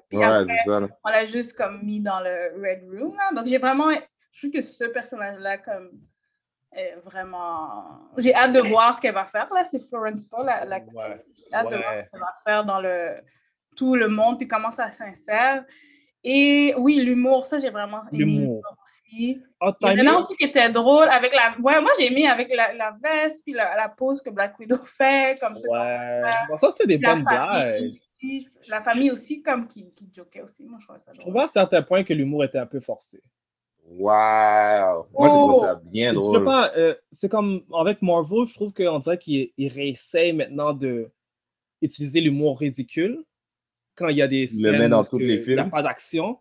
Puis ouais, après, c'est ça, là. On l'a juste, comme, mis dans le Red Room, là. Donc, j'ai vraiment... Je trouve que ce personnage-là, comme, est vraiment... J'ai hâte de voir ce qu'elle va faire, là. C'est Florence Pugh, la, la... Ouais. J'ai hâte ouais. de voir ce qu'elle va faire dans le... tout le monde, puis comment ça s'insère. Et oui, l'humour, ça, j'ai vraiment aimé l'humour aussi. Oh, il y en a aussi qui était drôle avec la... Ouais, moi, j'ai aimé avec la, la veste, puis la, la pose que Black Widow fait, comme ça. Ouais, bon, ça, c'était des bonnes blagues. La famille aussi, comme qui, qui jokait aussi. Moi, je trouvais ça drôle. Je trouvais à certains points que l'humour était un peu forcé. Wow! Moi, oh. j'ai trouvé ça bien drôle. Je sais pas, euh, c'est comme avec Marvel, je trouve qu'on dirait qu'ils réessaient maintenant d'utiliser l'humour ridicule. Quand il y a des scènes où il n'y a pas d'action,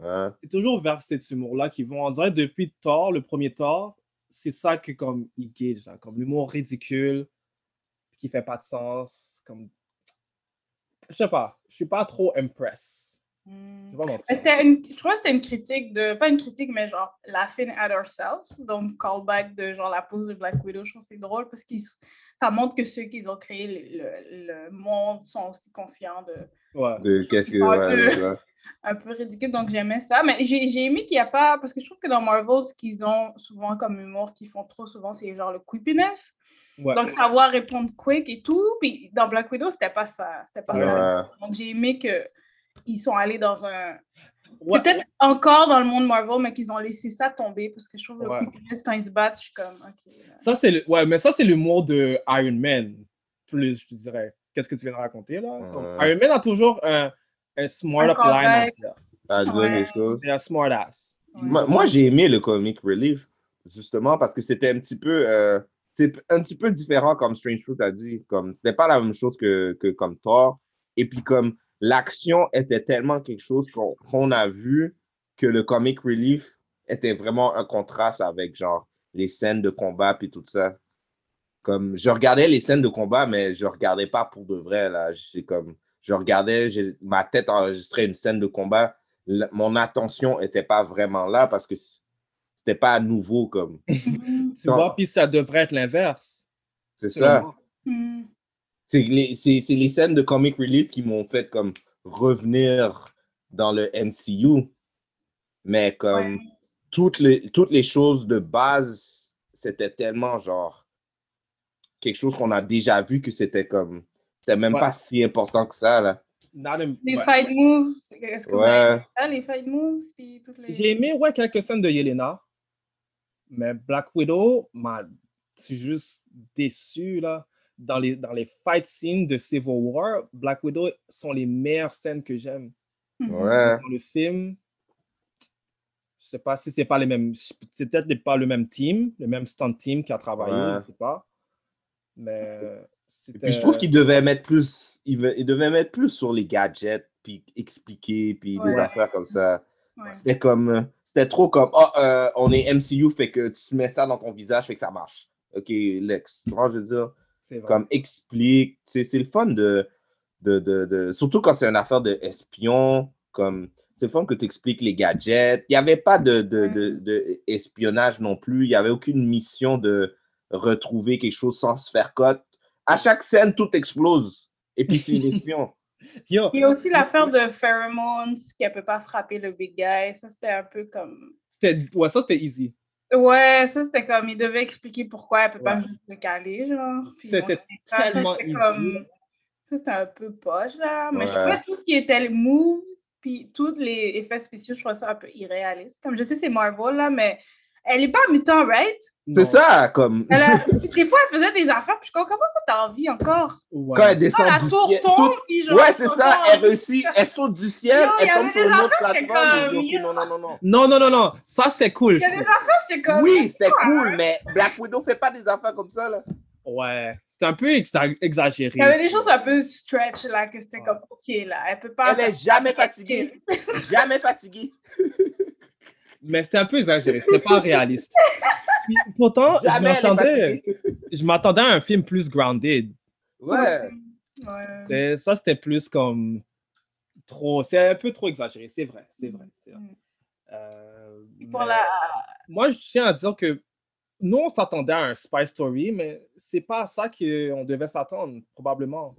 ouais. c'est toujours vers cet humour-là qu'ils vont. On dirait depuis Thor, le premier Thor, c'est ça que comme ils gagent, hein, comme l'humour ridicule, qui fait pas de sens. Comme... Je sais pas, je suis pas trop impress. Mm. Pas une... Je crois que c'était une critique de, pas une critique, mais genre laughing at ourselves, donc callback de genre la pose de Black Widow, je trouve que c'est drôle parce que ça montre que ceux qui ont créé le, le, le monde sont aussi conscients de... Ouais. De, qu'est-ce que, un, ouais, peu, ouais. un peu ridicule, donc j'aimais ça. Mais j'ai, j'ai aimé qu'il n'y a pas... Parce que je trouve que dans Marvel, ce qu'ils ont souvent comme humour, qu'ils font trop souvent, c'est genre le quippiness. Ouais. Donc, savoir répondre quick et tout. Puis dans Black Widow, c'était pas ça. C'était pas ouais. ça. Donc, j'ai aimé qu'ils sont allés dans un... Ouais. C'est peut-être encore dans le monde Marvel, mais qu'ils ont laissé ça tomber. Parce que je trouve que ouais. le quippiness, quand ils se battent, je suis comme... Okay, là. Ça, c'est le... Ouais, mais ça, c'est l'humour de Iron Man, plus, je dirais. Qu'est-ce que tu viens de raconter, là? Comme, euh... Iron Man a toujours un, un smart-up line. À dire ouais. les choses. C'est un smart-ass. Ouais. Moi, moi, j'ai aimé le comic relief, justement, parce que c'était un petit peu... Euh, c'est un petit peu différent, comme Strange Fruit a dit. Comme, c'était pas la même chose que, que comme Thor. Et puis, comme l'action était tellement quelque chose qu'on, qu'on a vu que le comic relief était vraiment un contraste avec, genre, les scènes de combat puis tout ça. Comme, je regardais les scènes de combat, mais je regardais pas pour de vrai, là. C'est comme, je regardais, j'ai, ma tête enregistrait une scène de combat. L- mon attention était pas vraiment là parce que c'était pas nouveau, comme. tu Donc, vois, puis ça devrait être l'inverse. C'est ça. Mm. C'est, les, c'est, c'est les scènes de comic relief qui m'ont fait, comme, revenir dans le M C U. Mais, comme, ouais. toutes les, toutes les choses de base, c'était tellement, genre, quelque chose qu'on a déjà vu que c'était comme... C'était même ouais. pas si important que ça, là. A... Les ouais. fight moves, est-ce que ouais. vous avez ça, les fight moves, puis toutes les... J'ai aimé, ouais, quelques scènes de Yelena, mais Black Widow m'a... C'est juste déçu, là. Dans les, dans les fight scenes de Civil War, Black Widow sont les meilleures scènes que j'aime. Mm-hmm. Ouais. Dans le film, je sais pas si c'est pas les mêmes... C'est peut-être pas le même team, le même stunt team qui a travaillé, ouais. je sais pas. Mais et puis je trouve qu'il devait mettre plus, il, ve... il devait mettre plus sur les gadgets, puis expliquer, puis ouais. des affaires comme ça. Ouais. C'était comme, c'était trop comme, oh, euh, on est M C U, fait que tu mets ça dans ton visage, fait que ça marche. Ok, Lex, tu vois, je veux dire, c'est vrai. Comme explique, c'est, c'est le fun de, de, de, de, surtout quand c'est une affaire d'espion, comme, c'est le fun que tu expliques les gadgets. Il n'y avait pas de, de, ouais. de, de, de espionnage non plus, il n'y avait aucune mission de retrouver quelque chose sans se faire cote. À chaque scène, tout explose. Et puis, c'est une espion. Yo. Il y a aussi l'affaire de pheromones, qu'elle ne peut pas frapper le big guy. Ça, c'était un peu comme... C'était... Ouais, ça, c'était easy. Ouais, ça, c'était comme... Il devait expliquer pourquoi elle ne peut ouais. pas juste le caler, genre. Puis c'était bon, c'était tellement ça, c'était easy. Comme... Ça, c'était un peu poche, là. Mais ouais. je trouvais tout ce qui était les moves, puis tous les effets spéciaux, je trouvais ça un peu irréaliste. Comme je sais, c'est Marvel, là, mais... Elle n'est pas à mi-temps, right? C'est non. ça, comme... Elle a... Des fois, elle faisait des affaires, puis je dis, comment ça t'as envie encore? Ouais. Quand elle descend ah, du ciel... La tour tombe, tout... puis genre... Ouais, c'est ça, genre, elle réussit, elle saute du ciel, non, elle tombe sur une autre plateforme, comme... okay, non, non, non, non. Non, non, non, non, ça, c'était cool. Il y a des affaires, j'étais comme... Oui, c'était cool, mais Black Widow fait pas des affaires comme ça, là. Ouais, c'était un peu exa- exagéré. Il y avait des choses un peu stretch, là, que c'était ouais. comme, OK, là, elle peut pas... Elle n'est jamais fatiguée. jamais fatiguée. Mais c'était un peu exagéré, c'était pas réaliste. Puis, pourtant, je m'attendais, je m'attendais à un film plus grounded. Ouais. ouais. C'est, ça, c'était plus comme... trop... C'est un peu trop exagéré, c'est vrai, c'est vrai, c'est vrai. Mm. Euh, pour mais, la... Moi, je tiens à dire que nous, on s'attendait à un spy story, mais c'est pas à ça qu'on devait s'attendre, probablement.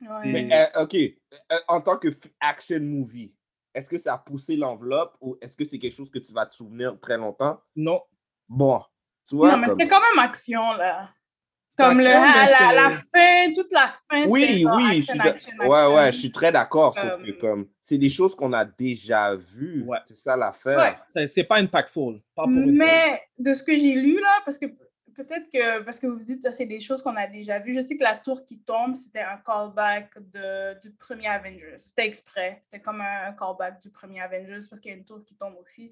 Ouais. Mais, euh, OK. Euh, en tant que action movie, est-ce que ça a poussé l'enveloppe ou est-ce que c'est quelque chose que tu vas te souvenir très longtemps? Non. Bon. Tu vois, non, mais comme... c'est quand même action, là. C'est comme action, le, la, la, la fin, toute la fin. Oui, oui. Action, je da... action, ouais, action. ouais, je suis très d'accord. Comme... Sauf que comme, c'est des choses qu'on a déjà vues. Ouais. C'est ça l'affaire. Ouais. C'est, c'est pas impactful. Pas pour une mais chose. De ce que j'ai lu, là, parce que peut-être que, parce que vous dites que c'est des choses qu'on a déjà vues. Je sais que la tour qui tombe, c'était un callback de, du premier Avengers. C'était exprès. C'était comme un, un callback du premier Avengers parce qu'il y a une tour qui tombe aussi.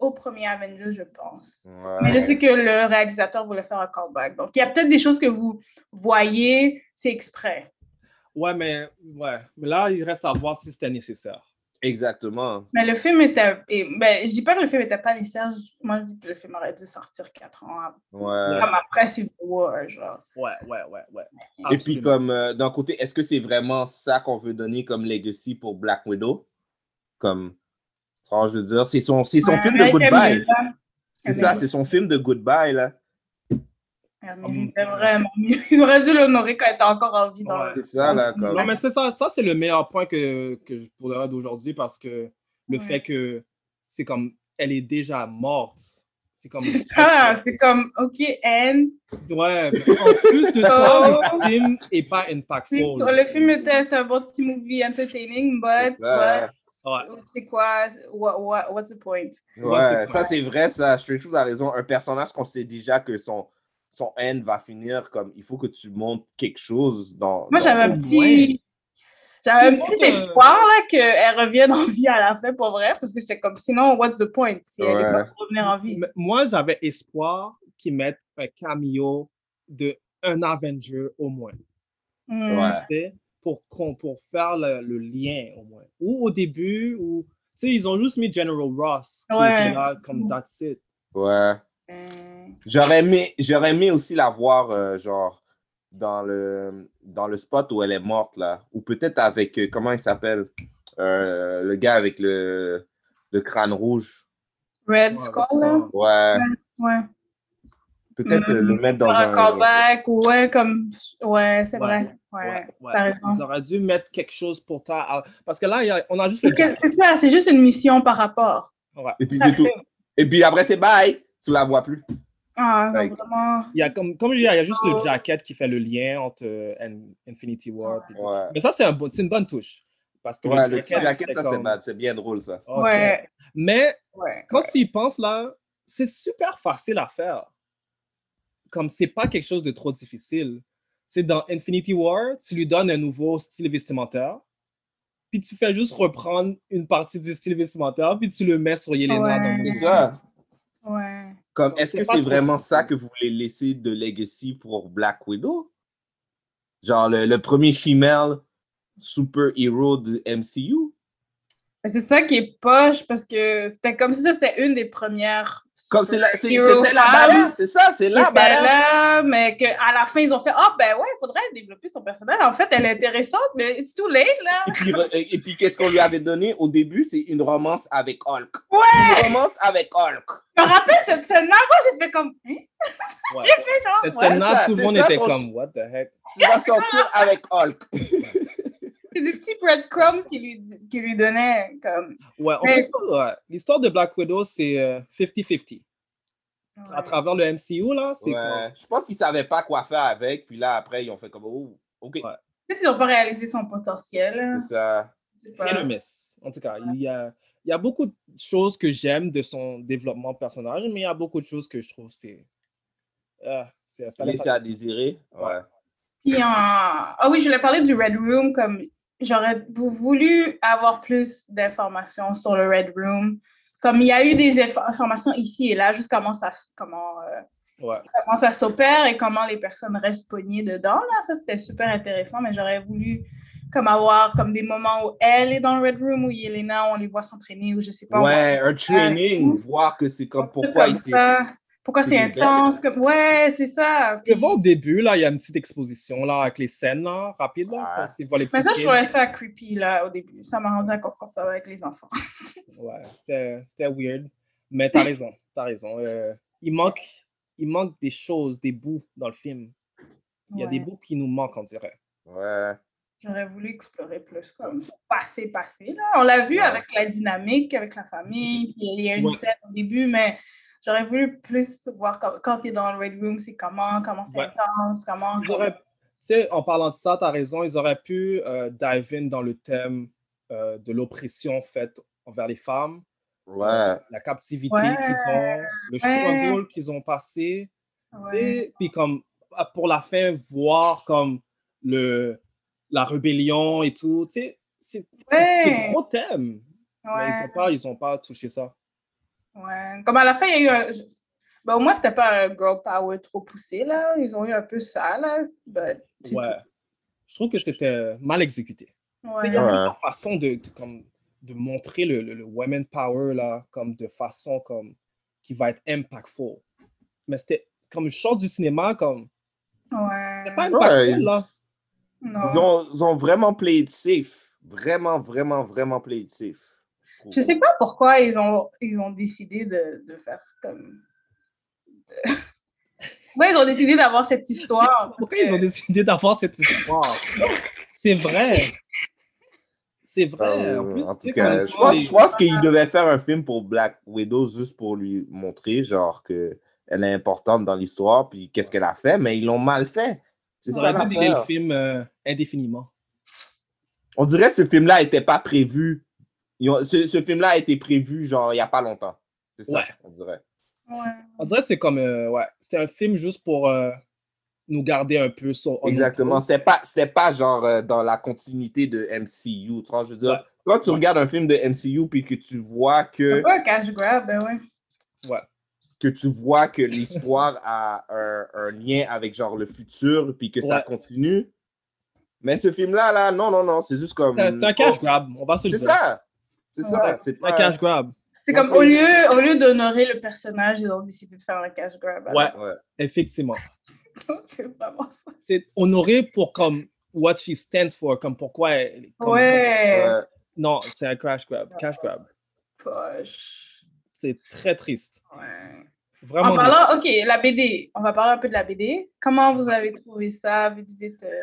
Au premier Avengers, je pense. Ouais. Mais je sais que le réalisateur voulait faire un callback. Donc, il y a peut-être des choses que vous voyez, c'est exprès. Ouais, mais ouais. Là, il reste à voir si c'était nécessaire. Exactement. Mais le film était... Et, ben, je dis pas que le film n'était pas nécessaire. Moi, je dis que le film aurait dû sortir quatre ans après. Ouais. Comme après, c'est war, genre. Ouais, ouais, ouais, ouais. Absolument. Et puis, comme, euh, d'un côté, est-ce que c'est vraiment ça qu'on veut donner comme legacy pour Black Widow? Comme... Oh, je veux dire, c'est son, c'est son ouais, film de goodbye. C'est ça, c'est son film de goodbye, là. Hum. Vraiment. Ils auraient dû l'honorer quand elle était encore en vie. Dans ouais, le... C'est ça, là. Comme... Non, mais c'est ça, ça, c'est le meilleur point que, que je pourrais d'aujourd'hui parce que le ouais. fait que c'est comme, elle est déjà morte. C'est comme... C'est ça, c'est comme, OK, and... Ouais, en plus de ça, le film n'est pas impactful. Le film était un bon petit movie entertaining, but... Ouais. C'est quoi? What, what, what's the point? Ouais, what's the point? Ça c'est vrai, ça. Je suis toujours à raison. Un personnage qu'on sait déjà que son, son end va finir comme il faut que tu montes quelque chose dans. Moi dans j'avais un petit, ouais. j'avais tu un petit espoir là qu'elle revienne en vie à la fin pour vrai, parce que j'étais comme sinon what's the point si ouais. elle n'est pas revenir en vie. Moi j'avais espoir qu'ils mettent un cameo de un Avenger au moins. Mm. Ouais. C'est... Pour, pour faire le, le lien, au moins. Ou au début, ou... Tu sais, ils ont juste mis General Ross, qui ouais. était là, comme that's it. Ouais. Mm. J'aurais aimé, j'aurais aimé aussi la voir, euh, genre, dans le, dans le spot où elle est morte, là. Ou peut-être avec, euh, comment il s'appelle? Euh, le gars avec le, le crâne rouge. Red ouais, Skull, là? Ouais. Ouais. Peut-être mm-hmm. le mettre dans un... Un callback, ou ouais, comme... Ouais, c'est ouais. vrai. Ouais, ouais, ouais. Ils auraient dû mettre quelque chose pour ta... Parce que là, on a juste... C'est, le... c'est ça, c'est juste une mission par rapport. Ouais. Et puis, c'est tout. Et puis après, c'est bye! Tu la vois plus. Ah, c'est vraiment... Il y a comme, comme je dis, il y a juste oh. le jacket qui fait le lien entre euh, Infinity War. Ouais. Ouais. Mais ça, c'est, un bon, c'est une bonne touche. Parce que ouais, le, le jacket, jacket c'est ça, comme... c'est, bad. C'est bien drôle, ça. Okay. Ouais. Mais ouais. quand ouais. tu y penses, là, c'est super facile à faire. Comme c'est pas quelque chose de trop difficile. C'est dans Infinity War, tu lui donnes un nouveau style vestimentaire, puis tu fais juste reprendre une partie du style vestimentaire, puis tu le mets sur Yelena. Ouais. Donc, c'est ça. Ouais. Comme, est-ce Donc, c'est que c'est vraiment difficile. Ça que vous voulez laisser de legacy pour Black Widow? Genre le, le premier female super-héros de M C U? C'est ça qui est poche, parce que c'était comme si ça, c'était une des premières... Comme c'est la, c'est, c'était la balance, c'est ça, c'est la balance. Là, mais qu'à la fin, ils ont fait, ah oh, ben ouais, il faudrait développer son personnage. En fait, elle est intéressante, mais it's too late, là. Et puis, et puis qu'est-ce qu'on lui avait donné au début? C'est une romance avec Hulk. Ouais! Une romance avec Hulk. Je me rappelle, cette scène-là, moi, j'ai fait comme, hein? Ouais. J'ai fait genre, cette ouais. scène-là, tout le monde était comme, what the heck? Tu vas sortir avec Hulk. C'est des petits breadcrumbs qui lui, qui lui donnaient comme... Ouais, on mais... peut dire, ouais. L'histoire de Black Widow, c'est euh, fifty-fifty. Ouais. À travers le M C U, là, c'est ouais. quoi? Je pense qu'ils ne savaient pas quoi faire avec, puis là, après, ils ont fait comme... Oh, OK. Ouais. Peut-être qu'ils n'ont pas réalisé son potentiel. C'est ça. C'est pas... Et le miss. En tout cas, ouais. il, y a, il y a beaucoup de choses que j'aime de son développement de personnage, mais il y a beaucoup de choses que je trouve c'est... Euh, c'est ça laisse à désirer. Ouais. Puis en... Ah oui, je voulais parler du Red Room comme... J'aurais voulu avoir plus d'informations sur le Red Room. Comme il y a eu des informations ici et là, juste comment ça, comment euh, Ouais. Comment ça s'opère et comment les personnes restent pognées dedans, là. Ça, c'était super intéressant, mais j'aurais voulu comme avoir comme des moments où elle est dans le Red Room, où Yelena, on les voit s'entraîner, ou je sais pas. Ouais, un training, voir que c'est comme pourquoi il s'est... Pourquoi c'est, c'est intense? Comme... Ouais, c'est ça. Puis... Je vois au début, là, il y a une petite exposition là, avec les scènes là, rapide. Là, ouais. Quand les Mais ça, je trouvais ça creepy là, au début. Ça m'a rendu inconfortable avec les enfants. Ouais, c'était, c'était weird. Mais t'as raison, t'as raison. Euh, il, manque, il manque des choses, des bouts dans le film. Il y a ouais. des bouts qui nous manquent, on dirait. Ouais. J'aurais voulu explorer plus comme passé, passé. Là. On l'a vu ouais. avec la dynamique, avec la famille. Puis il y a une ouais. scène au début, mais... J'aurais voulu plus voir quand, quand tu es dans le Red Room, c'est comment, comment c'est ouais. intense, comment... Tu sais, en parlant de ça, tu as raison, ils auraient pu euh, dive in dans le thème euh, de l'oppression faite envers les femmes, ouais. euh, la captivité ouais. qu'ils ont, le struggle ouais. qu'ils ont passé, puis ouais. comme pour la fin, voir comme le, la rébellion et tout, tu sais, c'est, ouais. c'est, c'est gros thème, ouais. mais ils n'ont pas, ils ont pas touché ça. Ouais. Comme à la fin, il y a eu un... Ben, au moins, c'était pas un girl power trop poussé, là. Ils ont eu un peu ça, là. Ben, ouais. Tout. Je trouve que c'était mal exécuté. Ouais. C'est, il y a une ouais. façon de, de, comme, de montrer le, le, le women power, là, comme de façon comme, qui va être impactful. Mais c'était comme je sors du cinéma, comme... Ouais. C'était pas impactful, ouais. là. Non. Ils ont, ils ont vraiment playé it safe. Vraiment, vraiment, vraiment playé it safe. Je sais pas pourquoi ils ont, ils ont décidé de, de faire comme... De... Pourquoi ils ont décidé d'avoir cette histoire? Pourquoi que... ils ont décidé d'avoir cette histoire? C'est vrai. C'est vrai. Euh, en plus, en tout cas, je pense, je pense qu'ils devaient faire un film pour Black Widow juste pour lui montrer genre qu'elle est importante dans l'histoire puis qu'est-ce qu'elle a fait, mais ils l'ont mal fait. C'est ça, dû délai le film euh, indéfiniment. On dirait que ce film-là n'était pas prévu. Ont, ce, ce film-là a été prévu, genre, il n'y a pas longtemps. C'est ça, ouais. on dirait. Ouais. On dirait que c'est comme... Euh, ouais, c'était un film juste pour euh, nous garder un peu sur... Exactement. C'était pas, c'était pas, genre, euh, dans la continuité de M C U. Tu vois, je veux dire, ouais. quand tu ouais. regardes un film de M C U puis que tu vois que... C'est pas un cash grab, ben ouais. Ouais. Que tu vois que l'histoire a un, un lien avec, genre, le futur puis que ouais. ça continue. Mais ce film-là, là, non, non, non, c'est juste comme... C'est, c'est un cash grab. On va se le dire. C'est ça. C'est ouais. ça, c'est pas... un cash grab. C'est comme au lieu, au lieu d'honorer le personnage, ils ont décidé de faire un cash grab. Ouais, ouais, effectivement. C'est vraiment ça. C'est honorer pour comme what she stands for, comme pourquoi elle. Comme, ouais. Comme, euh, non, c'est un cash grab. Cash grab. Poche. C'est très triste. Ouais. Vraiment. En parlant, ok, la B D. On va parler un peu de la B D. Comment vous avez trouvé ça, vite, vite. Euh...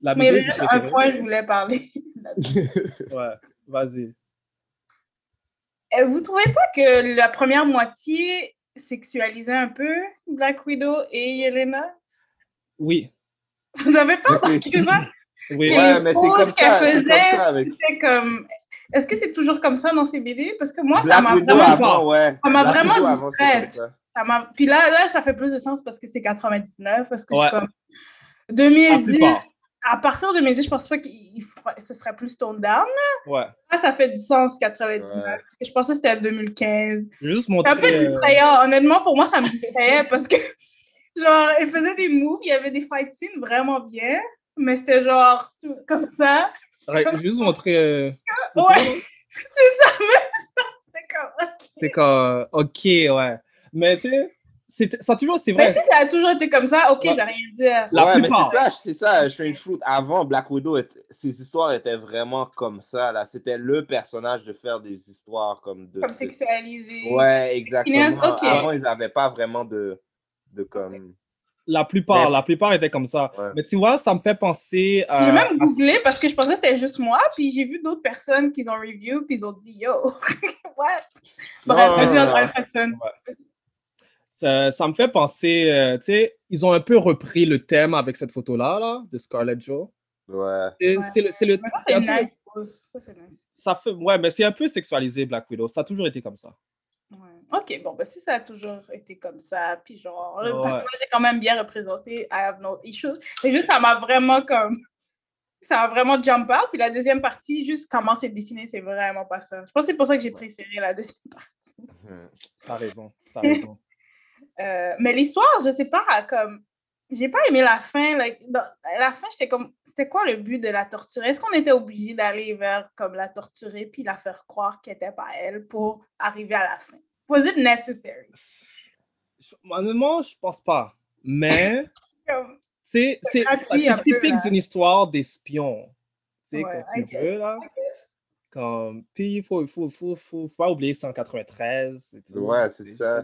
La B D. Mais juste un point, je voulais parler. Ouais, vas-y. Vous trouvez pas que la première moitié sexualisait un peu Black Widow et Yelena? Oui. Vous avez pas remarqué ça? Oui, ouais, mais c'est comme ça, faisait, c'est comme ça. Avec... C'était comme... Est-ce que c'est toujours comme ça dans ces B D? Parce que moi, Black ça m'a Widow vraiment... Avant, ouais. Ça m'a Black vraiment distraite. Ça. Ça m'a... Puis là, là, ça fait plus de sens parce que c'est quatre-vingt-dix-neuf, parce que ouais. je suis comme... deux mille dix... À partir de mes dix, je pense pas que ce serait plus toned down. Ouais. Là, ça fait du sens, quatre-vingt-dix-neuf. Ouais. Parce que je pensais que c'était deux mille quinze. Juste montrer... C'est un peu distrayant. Honnêtement, pour moi, ça me distrayait parce que, genre, elle faisait des moves, il y avait des fight scenes vraiment bien, mais c'était genre tout, comme ça. Ouais, comme... juste montrer... Euh... Ouais, c'est ça, mais c'est comme... Okay. C'est comme... OK, ouais. Mais tu sais... C'est, ça toujours, c'est vrai. Mais si ça a toujours été comme ça, ok, ouais. j'ai rien dire. La ouais, plupart. C'est ça, c'est ça, Strange Fruit. Avant, Black Widow, était, ses histoires étaient vraiment comme ça. Là. C'était le personnage de faire des histoires comme de... Comme sexualisées. Ouais, exactement. Okay. Avant, ils n'avaient pas vraiment de... de comme... La plupart, mais... la plupart étaient comme ça. Ouais. Mais tu vois, ça me fait penser... Euh, j'ai même googlé à... parce que je pensais que c'était juste moi, puis j'ai vu d'autres personnes qui ont review, puis ils ont dit, yo, what? Bref, vas-y, André. Ça, ça me fait penser, euh, tu sais, ils ont un peu repris le thème avec cette photo-là, là, de Scarlett Johansson. Ouais. C'est, ouais. c'est le, c'est le ça, c'est un nice. Peu, ça, c'est nice. Ça fait, ouais, mais c'est un peu sexualisé, Black Widow. Ça a toujours été comme ça. Ouais. OK, bon, ben si ça a toujours été comme ça, puis genre, le ouais. personnage est quand même bien représenté, I have no issues. C'est juste, ça m'a vraiment comme... Ça a vraiment jump out, puis la deuxième partie, juste comment c'est dessiné, c'est vraiment pas ça. Je pense que c'est pour ça que j'ai préféré la deuxième partie. T'as raison, t'as raison. Euh, mais l'histoire, je sais pas, comme, j'ai pas aimé la fin. Like, dans, à la fin, j'étais comme, c'était quoi le but de la torturer? Est-ce qu'on était obligé d'aller vers, comme, la torturer puis la faire croire qu'elle était pas elle pour arriver à la fin? Was it necessary? Honnêtement, je pense pas. Mais comme, c'est, c'est, c'est, c'est typique peu, d'une histoire d'espion. Tu sais, ouais, quand tu veux, là. Comme, puis il faut, faut, faut, faut, faut pas oublier cent quatre-vingt-treize et tout. Ouais, c'est, c'est ça.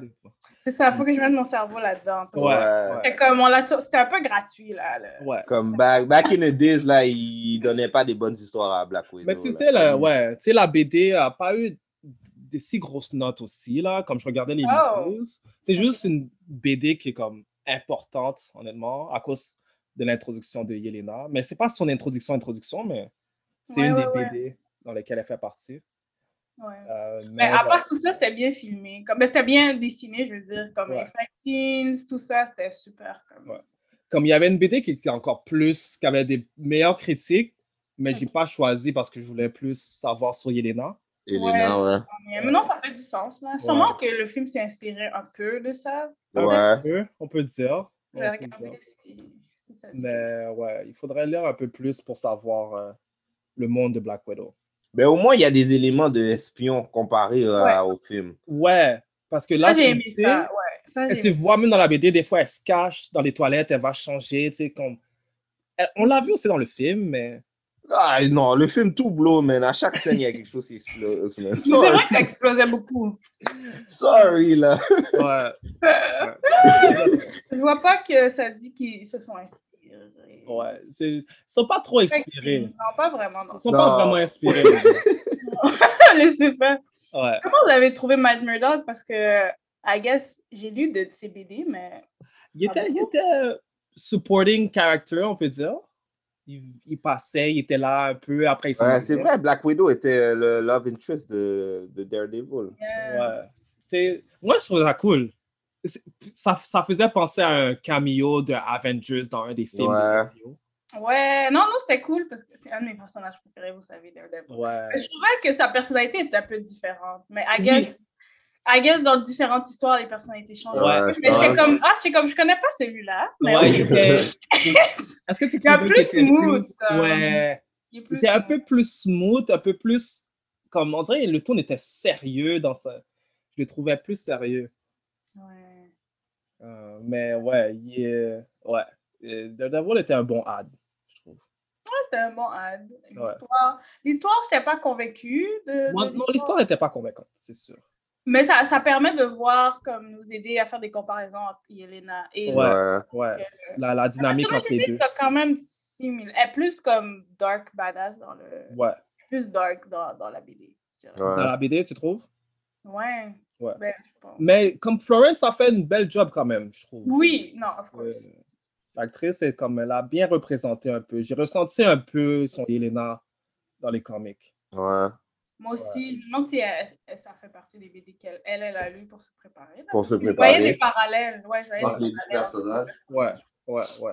C'est ça, il faut que je mette mon cerveau là-dedans. Ouais, ouais. C'était, comme on l'a, c'était un peu gratuit, là. Le... Ouais. Comme back, back in the days, là, ils donnaient pas des bonnes histoires à Black Widow. Mais tu sais, la, ouais, tu sais, la B D a pas eu des si grosses notes aussi, là, comme je regardais les oh. news. C'est juste une B D qui est comme importante, honnêtement, à cause de l'introduction de Yelena. Mais c'est pas son introduction, introduction, mais c'est ouais, une ouais, des ouais. B D dans lesquelles elle fait partie. Ouais. Euh, mais, mais à part tout ça, c'était bien filmé. Comme, mais c'était bien dessiné, je veux dire. Comme ouais. les fight scenes, tout ça, c'était super. Comme... Ouais. Comme il y avait une B D qui était encore plus, qui avait des meilleures critiques, mais okay. j'ai pas choisi parce que je voulais plus savoir sur Yelena. Yelena, ouais. ouais. Mais non, ça fait du sens, là. Ouais. Sûrement que le film s'est inspiré un peu de ça. Ouais. Un peu, on peut dire. Je vais regarder si, si ça dit. Mais ouais, il faudrait lire un peu plus pour savoir euh, le monde de Black Widow. Mais au moins, il y a des éléments d'espion comparés euh, ouais. au film. Ouais, parce que là, ça, tu, sais, ça. Ouais. Ça, tu vois, même dans la B D, des fois, elle se cache dans les toilettes, elle va changer, tu sais, comme... Elle, on l'a vu aussi dans le film, mais... Ah non, le film tout blow, man. À chaque scène, il y a quelque chose qui explose, man. C'est vrai que ça explosait beaucoup. Sorry, là. Ouais. Je vois pas que ça dit qu'ils se sont inspirés. Ouais, c'est... ils ne sont pas trop inspirés. Non, pas vraiment. Non. Ils ne sont non. pas vraiment inspirés. Laissez faire. Ouais. Comment vous avez trouvé Matt Murdock? Parce que, I guess, j'ai lu de ses B D, mais... Il était, il était supporting character, on peut dire. Il, il passait, il était là un peu, après il s'en ouais, c'est vrai, Black Widow était le love interest de, de Daredevil. Yeah. Ouais. C'est... Moi, je trouve ça cool. Ça, ça faisait penser à un cameo de Avengers dans un des films ouais. de vidéo. Ouais, non, non, c'était cool parce que c'est un de mes personnages préférés, vous savez, Daredevil. Ouais. Je trouvais que sa personnalité était un peu différente, mais I guess, oui. I guess dans différentes histoires, les personnalités changent. Ouais, mais j'étais ouais. comme, ah, j'étais comme, je connais pas celui-là. Mais ouais, okay. Est-ce que tu il y a plus smooth. Plus... Euh... Ouais. Il est plus smooth. Un peu plus smooth, un peu plus, comme on dirait, le ton était sérieux dans ça. Je le trouvais plus sérieux. Ouais. Euh, mais ouais, yeah, ouais. Daredevil était un bon ad, je trouve. Ouais, c'était un bon ad. L'histoire, ouais. l'histoire je n'étais pas convaincue. De, Moi, de l'histoire. Non, l'histoire n'était pas convaincante, c'est sûr. Mais ça, ça permet de voir, comme nous aider à faire des comparaisons entre Yelena et... Ouais, le... ouais. Le... La, la dynamique entre les deux. Quand même similaire. Elle est plus comme dark badass dans le... Ouais. Plus dark dans, dans la B D. Ouais. Dans la B D, tu trouves? Ouais. Ouais. Ben, mais comme Florence a fait une belle job quand même, je trouve. Oui, non, of course. Euh, l'actrice, est comme, elle a bien représenté un peu. J'ai ressenti un peu son Yelena dans les comics. Ouais. Moi aussi, ouais. je me demande si elle, elle, ça fait partie des B D qu'elle elle, elle a lu pour se préparer. Là, pour se préparer. Je voyais des parallèles. Ouais, je voyais Par des parallèles. Ouais, ouais, ouais. ouais.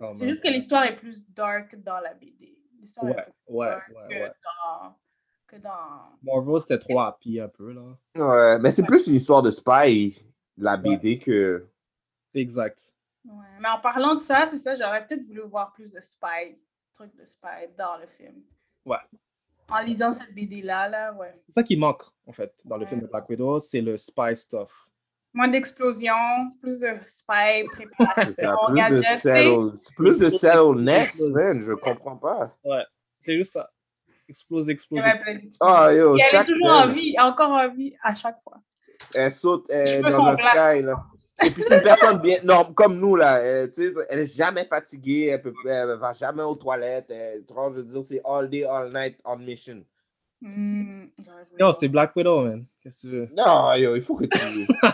C'est même. Juste que l'histoire est plus dark dans la B D. L'histoire ouais, est plus ouais, dark ouais, que ouais. dans... Dans... Marvel, c'était trop happy un peu, là. Ouais, mais c'est ouais. plus une histoire de spy, la B D, ouais. que... Exact. Ouais. Mais en parlant de ça, c'est ça, j'aurais peut-être voulu voir plus de spy, trucs de spy dans le film. Ouais. En lisant cette B D-là, là, ouais. C'est ça qui manque, en fait, dans le ouais. film de Black Widow, c'est le spy stuff. Moins d'explosions, plus de spy, préparation, gadgets. C'est plus de settleness, man, je comprends pas. Ouais, c'est juste ça. Explose, explose, explose. Oh, yo, elle est toujours en vie, encore en vie à chaque fois. Elle saute elle, dans le sky, là. Et puis c'est une personne bien, non, comme nous, là. Elle, elle est jamais fatiguée, elle peut, elle va jamais aux toilettes. Elle, je veux dire, c'est all day, all night, on mission. Mm. Yo, c'est Black Widow, man. Qu'est-ce que tu veux? Non, yo, il faut que tu...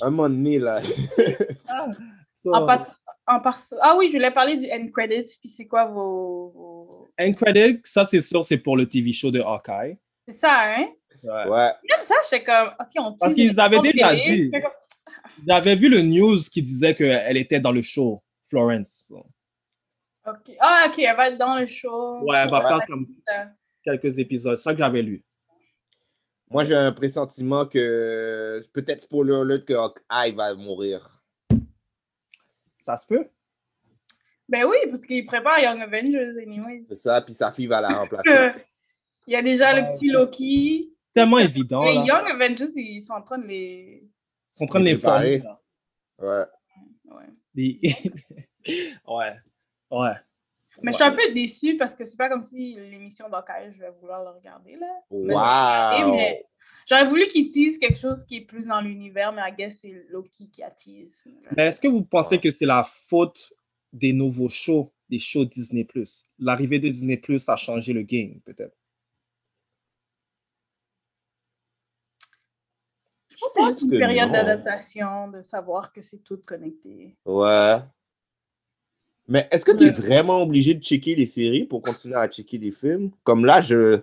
Un moment donné, là. ah, so... en pat... en par... ah oui, je voulais parler du end credit, puis c'est quoi vos... vos... End credit, ça c'est sûr, c'est pour le T V show de Hawkeye. C'est ça, hein? Ouais. ouais. Même ça, j'étais comme, OK, on tire. Parce qu'ils avaient déjà dit. Comme... J'avais vu le news qui disait qu'elle était dans le show, Florence. OK. Ah, OK, elle va être dans le show. Ouais, elle va ouais. faire comme quelques épisodes. C'est ça que j'avais lu. Moi, j'ai un pressentiment que peut-être pour le que Hawkeye va mourir. Ça se peut? Ben oui, parce qu'il prépare Young Avengers, anyway. C'est ça, puis sa fille va la remplacer. Il y a déjà ouais, le petit Loki. Tellement évident. Les là. Young Avengers, ils sont en train de les. Ils sont en train de les préparer. Ouais. Ouais. Les... ouais. Ouais. Mais ouais. Je suis un peu déçue parce que c'est pas comme si l'émission d'Hawkeye, je vais vouloir le regarder, là. Wow! Mais j'aurais voulu qu'ils teasent quelque chose qui est plus dans l'univers, mais I guess c'est Loki qui a tease. Mais est-ce que vous pensez que c'est la faute des nouveaux shows, des shows Disney plus? L'arrivée de Disney plus, a changé le game, peut-être? Je pense, je pense que c'est une que période non. d'adaptation, de savoir que c'est tout connecté. Ouais. Mais est-ce que tu es vraiment obligé de checker les séries pour continuer à checker les films? Comme là, je,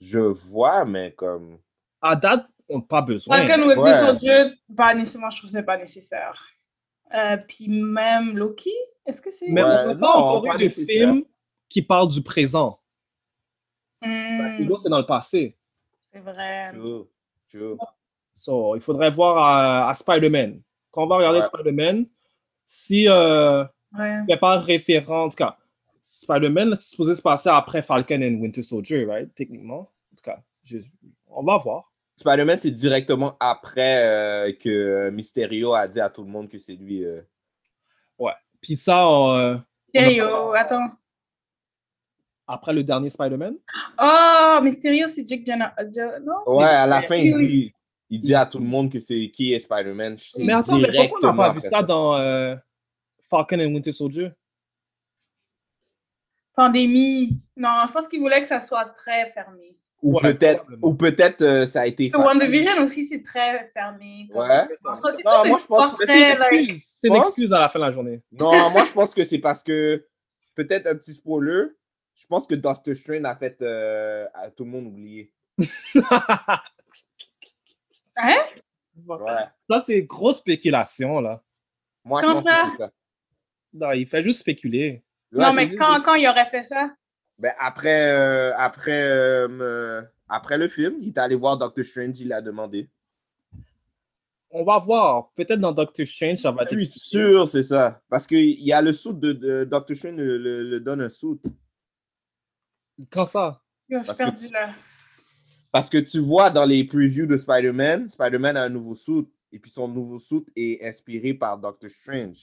je vois, mais comme... À date, on n'a pas besoin. Falcon Web ouais. Soldier, pas nécessairement, je trouve que ce n'est pas nécessaire. Euh, puis même Loki, est-ce que c'est... Mais ouais, on n'a pas encore eu de films qui parlent du présent. Mm. Bah, c'est dans le passé. C'est vrai. True. True. So, il faudrait voir à, à Spider-Man. Quand on va regarder ouais. Spider-Man, si... Euh, Ouais. Mais pas référent, en tout cas. Spider-Man, c'est supposé se passer après Falcon and Winter Soldier, right? Techniquement. En tout cas, je... on va voir. Spider-Man, c'est directement après euh, que Mysterio a dit à tout le monde que c'est lui. Euh... Ouais. Puis ça. Euh, Mysterio, on a... attends. Après le dernier Spider-Man? Oh, Mysterio, c'est Jake Gyllenhaal. Non? Ouais, à la fin, il dit, il dit à tout le monde que c'est qui est Spider-Man. C'est mais attends, mais pourquoi on n'a pas vu ça, ça dans. Euh... Falcon and Winter Soldier? Pandémie. Non, je pense qu'ils voulaient que ça soit très fermé. Ou ouais, peut-être, ou peut-être euh, ça a été facile. WandaVision aussi, c'est très fermé. Ouais. Ça, c'est non, moi, je pense que c'est une excuse. Like... C'est une excuse à la fin de la journée. Non, moi, je pense que c'est parce que, peut-être un petit spoiler, je pense que Doctor Strange a fait euh, à tout le monde oublier. Hein? Ouais. Ça, c'est grosse spéculation, là. Moi, Quand je pense ça... que c'est ça. Non, il fait juste spéculer. Là, non, mais quand, juste... quand il aurait fait ça? Ben après, euh, après, euh, après le film, il est allé voir Doctor Strange, il l'a demandé. On va voir. Peut-être dans Doctor Strange, ça va être... Je suis sûr, c'est ça. Parce qu'il y a le suit de, de Doctor Strange, le, le, le donne un suit. Quand ça? Yo, je suis perdu là. Parce que tu vois dans les previews de Spider-Man, Spider-Man a un nouveau suit. Et puis son nouveau suit est inspiré par Doctor Strange.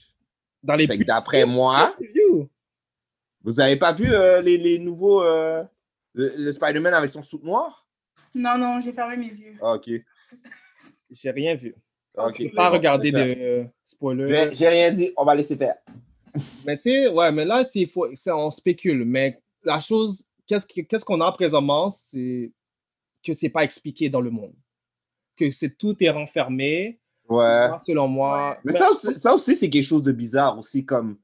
Dans les fait que d'après moi, vous n'avez pas vu euh, les, les nouveaux... Euh, le, le Spider-Man avec son suit noir? Non, non, j'ai fermé mes yeux. Ah, OK. J'ai rien vu. OK. J'ai pas regardé de euh, spoilers. J'ai, j'ai rien dit, on va laisser faire. Mais tu sais, ouais, mais là, c'est, faut, c'est, on spécule. Mais la chose, qu'est-ce, qu'est-ce qu'on a présentement, c'est que c'est pas expliqué dans le monde. Que c'est, tout est renfermé. Ouais. Selon moi. Mais, mais ça, aussi, ça aussi, c'est quelque chose de bizarre aussi. Comme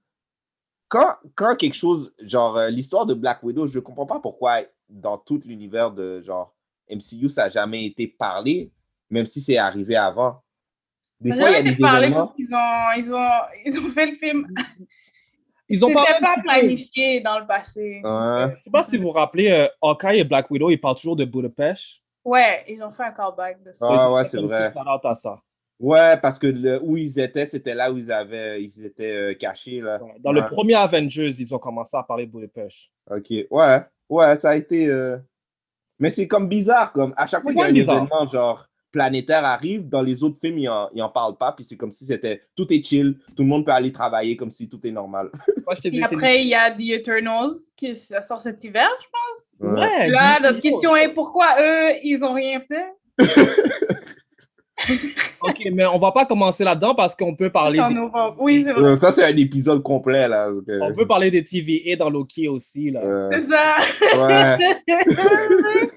quand, quand quelque chose, genre euh, l'histoire de Black Widow, je ne comprends pas pourquoi dans tout l'univers de genre M C U, ça n'a jamais été parlé, même si c'est arrivé avant. Des ça fois, il y a des parlé événements. Parce qu'ils ont, ils ont, ils ont fait le film. Ils n'ont pas planifié dans le passé. Ouais. Je ne sais pas si vous vous rappelez, euh, Hawkeye et Black Widow, ils parlent toujours de Budapest. Ouais, ils ont fait un callback de ça. Ah ouais, c'est vrai. À ça. Ouais, parce que le, où ils étaient, c'était là où ils avaient, ils étaient euh, cachés là. Dans ouais. le premier Avengers, ils ont commencé à parler de Budapest. Ok, ouais, ouais, ça a été. Euh... Mais c'est comme bizarre, comme à chaque c'est fois qu'il y a bizarre. Un événement genre planétaire arrive, dans les autres films ils en, ils en parlent pas, puis c'est comme si c'était tout est chill, tout le monde peut aller travailler comme si tout est normal. Moi, je t'ai dit, et après il y a The Eternals qui ça sort cet hiver, je pense. Ouais. ouais là, notre question est pourquoi eux ils ont rien fait. OK, mais on va pas commencer là-dedans parce qu'on peut parler... C'est en novembre. Des... Oui, c'est vrai. Ça, c'est un épisode complet, là. Okay. On peut parler des T V A dans Loki aussi, là. Euh... C'est ça! Ouais.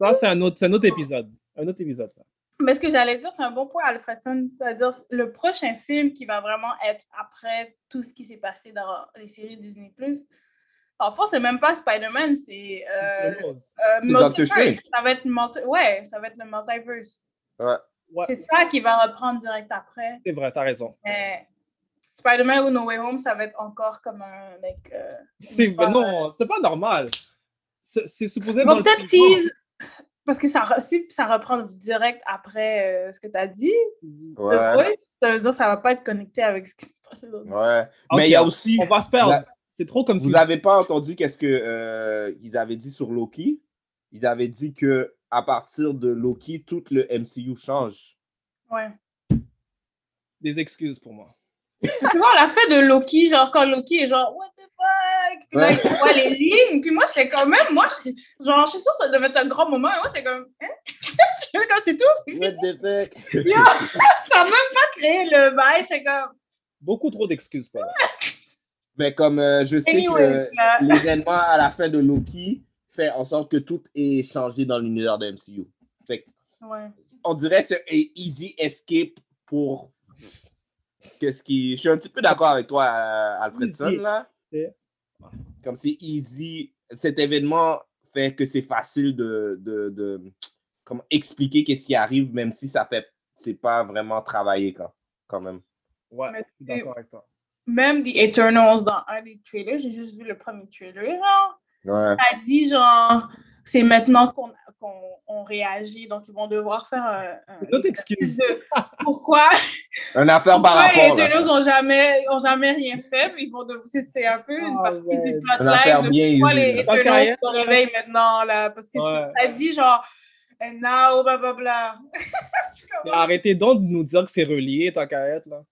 Ça, c'est un autre, c'est un autre épisode. Un autre épisode, ça. Mais ce que j'allais dire, c'est un bon point, Alfredson. C'est-à-dire, le prochain film qui va vraiment être après tout ce qui s'est passé dans les séries Disney+, en fait, c'est même pas Spider-Man, c'est... Euh, c'est euh, Doctor Strange. Ça va être multi... Ouais, ça va être le multiverse. Ouais. Ouais. C'est ça qui va reprendre direct après. C'est vrai, t'as raison. Mais Spider-Man ou No Way Home, ça va être encore comme un... Like, euh, c'est, histoire, non, euh... c'est pas normal. C'est, c'est supposé... Bon, peut-être tease Parce que ça, si ça reprend direct après euh, ce que tu as dit, ouais. The Voice, ça veut dire que ça ne va pas être connecté avec ce qui se passe dans le ouais. Mais okay. Il y a aussi... On va se perdre. La... C'est trop comme... Vous n'avez pas entendu qu'est-ce qu'ils euh, avaient dit sur Loki? Ils avaient dit qu'à partir de Loki, tout le M C U change. Ouais. Des excuses pour moi. Tu vois, on l'a fait de Loki, genre quand Loki est genre « What the fuck ?» Puis là, il voit les lignes. Puis moi, j'étais quand même... Moi, genre, je suis sûre que ça devait être un grand moment. Et moi, j'étais comme... Hein? J'étais comme, c'est tout. C'est What the fuck? Yo, ça n'a même pas créé le bail. J'étais comme... Beaucoup trop d'excuses, pas. Mais comme euh, je sais anyway, que euh, l'événement à la fin de Loki fait en sorte que tout est changé dans l'univers de M C U. Fait que, ouais. On dirait que c'est un easy escape pour... Qu'est-ce qui... Je suis un petit peu d'accord avec toi, Alfredson, easy. Là. Yeah. Comme c'est easy. Cet événement fait que c'est facile de, de, de comme expliquer qu'est-ce qui arrive, même si ça fait... C'est pas vraiment travaillé, quand, quand même. Ouais, je suis d'accord avec toi. Même The Eternals, dans un des trailers, j'ai juste vu le premier trailer, genre. Ouais. Ça dit, genre, c'est maintenant qu'on, qu'on on réagit, donc ils vont devoir faire un... un une autre excuse. De, pourquoi? Une affaire par rapport. Les Eternals n'ont jamais, ont jamais rien fait, mais ils vont devoir... C'est, c'est un peu une oh, partie ouais. du plotline de pourquoi les Eternals se réveillent maintenant, là, parce que ouais. ça dit, genre, and now, blablabla. Arrêtez donc de nous dire que c'est relié, ta carrière, là.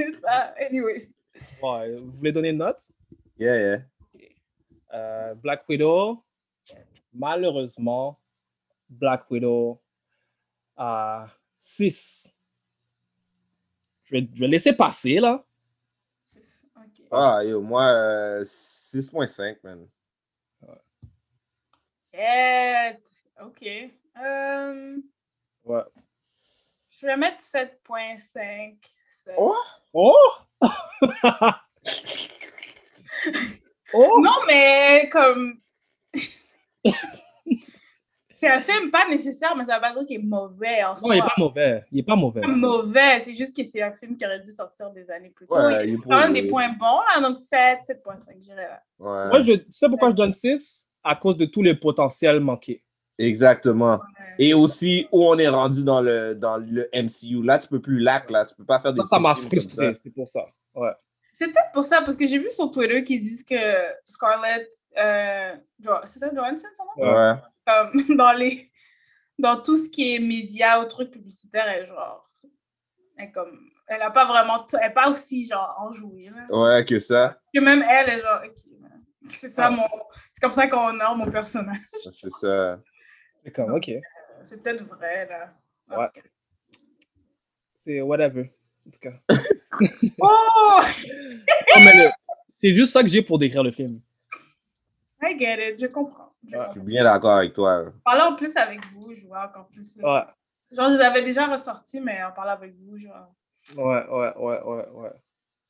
Uh, anyways. Ouais, vous voulez donner une note? Yeah, yeah. Okay. Euh, Black Widow, malheureusement, Black Widow à euh, six. Je vais, je vais laisser passer, là. Okay. Ah, yo, moi, euh, six virgule cinq, man. Ouais. Yeah, OK. Um, ouais. Je vais mettre sept virgule cinq. Oh! Oh! oh! Non, mais comme... c'est un film pas nécessaire, mais ça veut pas dire qu'il est mauvais en non, soi. Non, il est pas mauvais. Il est pas mauvais. C'est mauvais, c'est juste que c'est un film qui aurait dû sortir des années plus tôt. Ouais, il y a quand même des points bons, là, donc sept, sept virgule cinq, j'irais là. Ouais. Moi, je... tu sais pourquoi je donne six? À cause de tous les potentiels manqués. Exactement. Et aussi, où on est rendu dans le, dans le M C U. Là, tu peux plus lac, là. Tu peux pas faire des... Ça, ça m'a frustré, c'est pour ça. Ouais. C'est peut-être pour ça, parce que j'ai vu sur Twitter qu'ils disent que Scarlett... Euh, c'est ça, Johansson, ça va? Ouais. Comme dans, les, dans tout ce qui est médias ou trucs publicitaires, elle, genre... Elle, comme, elle a pas vraiment... Elle pas aussi, genre, enjouée. Ouais, que ça. Que même elle, elle, genre... Okay, c'est ça, ah. mon... C'est comme ça qu'on honore mon personnage. C'est ça. C'est comme, OK. C'est peut-être vrai, là. En ouais. C'est whatever, en tout cas. oh! non, mais le, c'est juste ça que j'ai pour décrire le film. I get it, je comprends. Je, ouais. comprends. Je suis bien d'accord avec toi. En parlant en plus avec vous, je vois encore plus. Ouais. Genre, je les avais déjà ressortis, mais en parlant avec vous, genre... Ouais, ouais, ouais, ouais, ouais.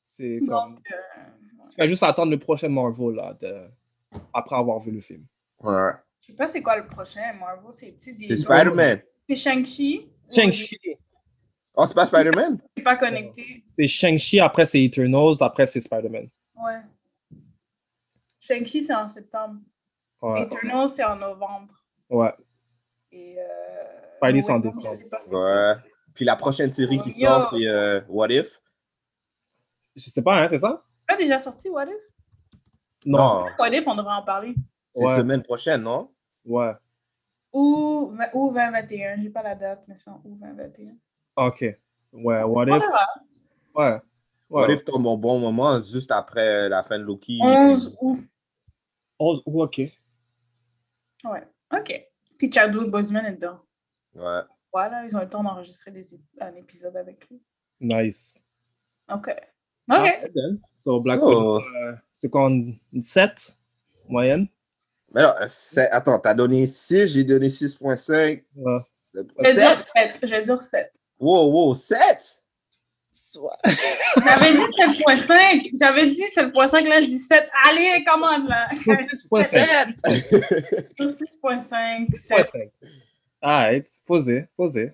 C'est comme... Donc, euh, ouais. Tu vas juste attendre le prochain Marvel, là, de... après avoir vu le film. Ouais. Je sais pas c'est quoi le prochain, Marvel, c'est-tu des... C'est Spider-Man. C'est Shang-Chi. Shang-Chi. Oh, c'est pas Spider-Man? C'est pas connecté. C'est Shang-Chi, après c'est Eternals, après c'est Spider-Man. Ouais. Shang-Chi, c'est en septembre. Ouais. Eternals, c'est en novembre. Ouais. Et euh... Spidey, c'est en décembre. Ouais. Puis la prochaine série oh, qui yo. sort, c'est euh, What If? Je sais pas, hein, c'est ça? Tu as déjà sorti What If? Non. non. What If, on devrait en parler. C'est ouais. semaine prochaine, non? Ouais. Ou, ou vingt vingt et un, j'ai pas la date, mais c'est en ou vingt vingt et un. OK. Ouais, what if? Ouais. ouais. What if tombe au bon moment, juste après la fin de Loki. onze août. onze août, OK. Ouais, OK. Puis Chadwick Boseman est dedans. Ouais. Voilà, ils ont le temps d'enregistrer des é- un épisode avec lui. Nice. OK. OK. Ah, so, Black Widow, euh, c'est quoi, une sept moyenne? Mais non, c'est... attends, t'as donné six, j'ai donné six virgule cinq. Ouais. sept. Je vais dire sept. Wow, wow, sept? J'avais dit sept virgule cinq. J'avais dit sept virgule cinq, là, je dis sept. Allez, commande, là. six virgule cinq. six virgule cinq. six virgule cinq. Arrête, posez, posez.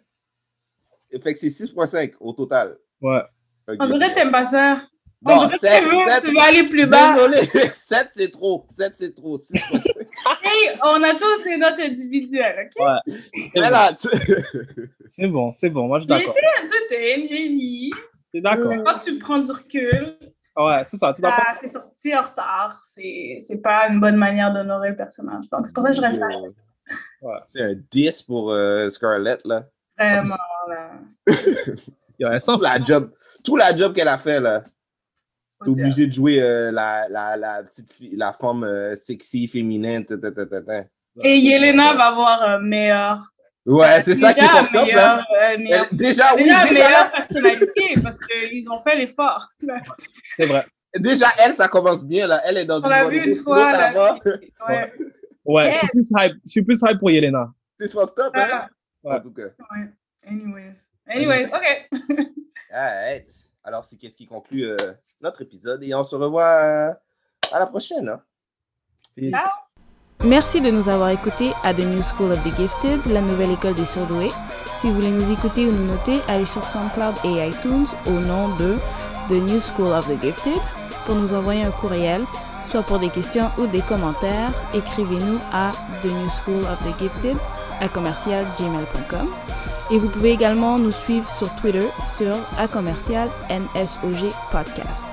Fait que c'est six virgule cinq au total. Ouais. Okay. On dirait que t'aimes pas ça. On bon, dirait sept, que tu veux, sept, tu veux aller plus bas. Désolé, sept, c'est trop. sept, c'est trop. six, hey, on a tous des notes individuelles, OK? Ouais. C'est, voilà, bon. Tu... c'est bon, c'est bon, moi je suis d'accord. Tu es une génie. T'es d'accord. Quand tu prends du recul, ouais, c'est ça, tu es d'accord. C'est sorti en retard. C'est, c'est pas une bonne manière d'honorer le personnage. Donc, c'est pour ça que je reste là. Ouais. C'est un dix pour euh, Scarlett, là. Vraiment, là. Yo, elle semble la job. Tout la job qu'elle a fait, là. T'es obligé de jouer euh, la, la, la petite fille, la femme euh, sexy, féminine, ta, ta, ta, ta, ta. Et Yelena va avoir un euh, meilleur. Ouais, c'est déjà ça qui est pas top, là. Euh, meilleur... Déjà, oui, déjà. Déjà, meilleure personnalité, parce qu'ils ont fait l'effort. C'est vrai. Déjà, elle, ça commence bien, là. Elle est dans on une bonne... On l'a vu une fois, là. Ouais, ouais, je suis plus hype. Je suis plus hype pour Yelena. C'est sur top, hein? Ouais. En tout cas. Ouais. Anyways. Anyways, OK. Alright. Alors, c'est qu'est-ce qui conclut euh, notre épisode et on se revoit euh, à la prochaine. Hein? Peace. Merci de nous avoir écoutés à The New School of the Gifted, la nouvelle école des surdoués. Si vous voulez nous écouter ou nous noter, allez sur Soundcloud et iTunes au nom de The New School of the Gifted pour nous envoyer un courriel, soit pour des questions ou des commentaires. Écrivez-nous à The New School of the Gifted à commercial gmail point com. Et vous pouvez également nous suivre sur Twitter sur arobase N S O G podcast.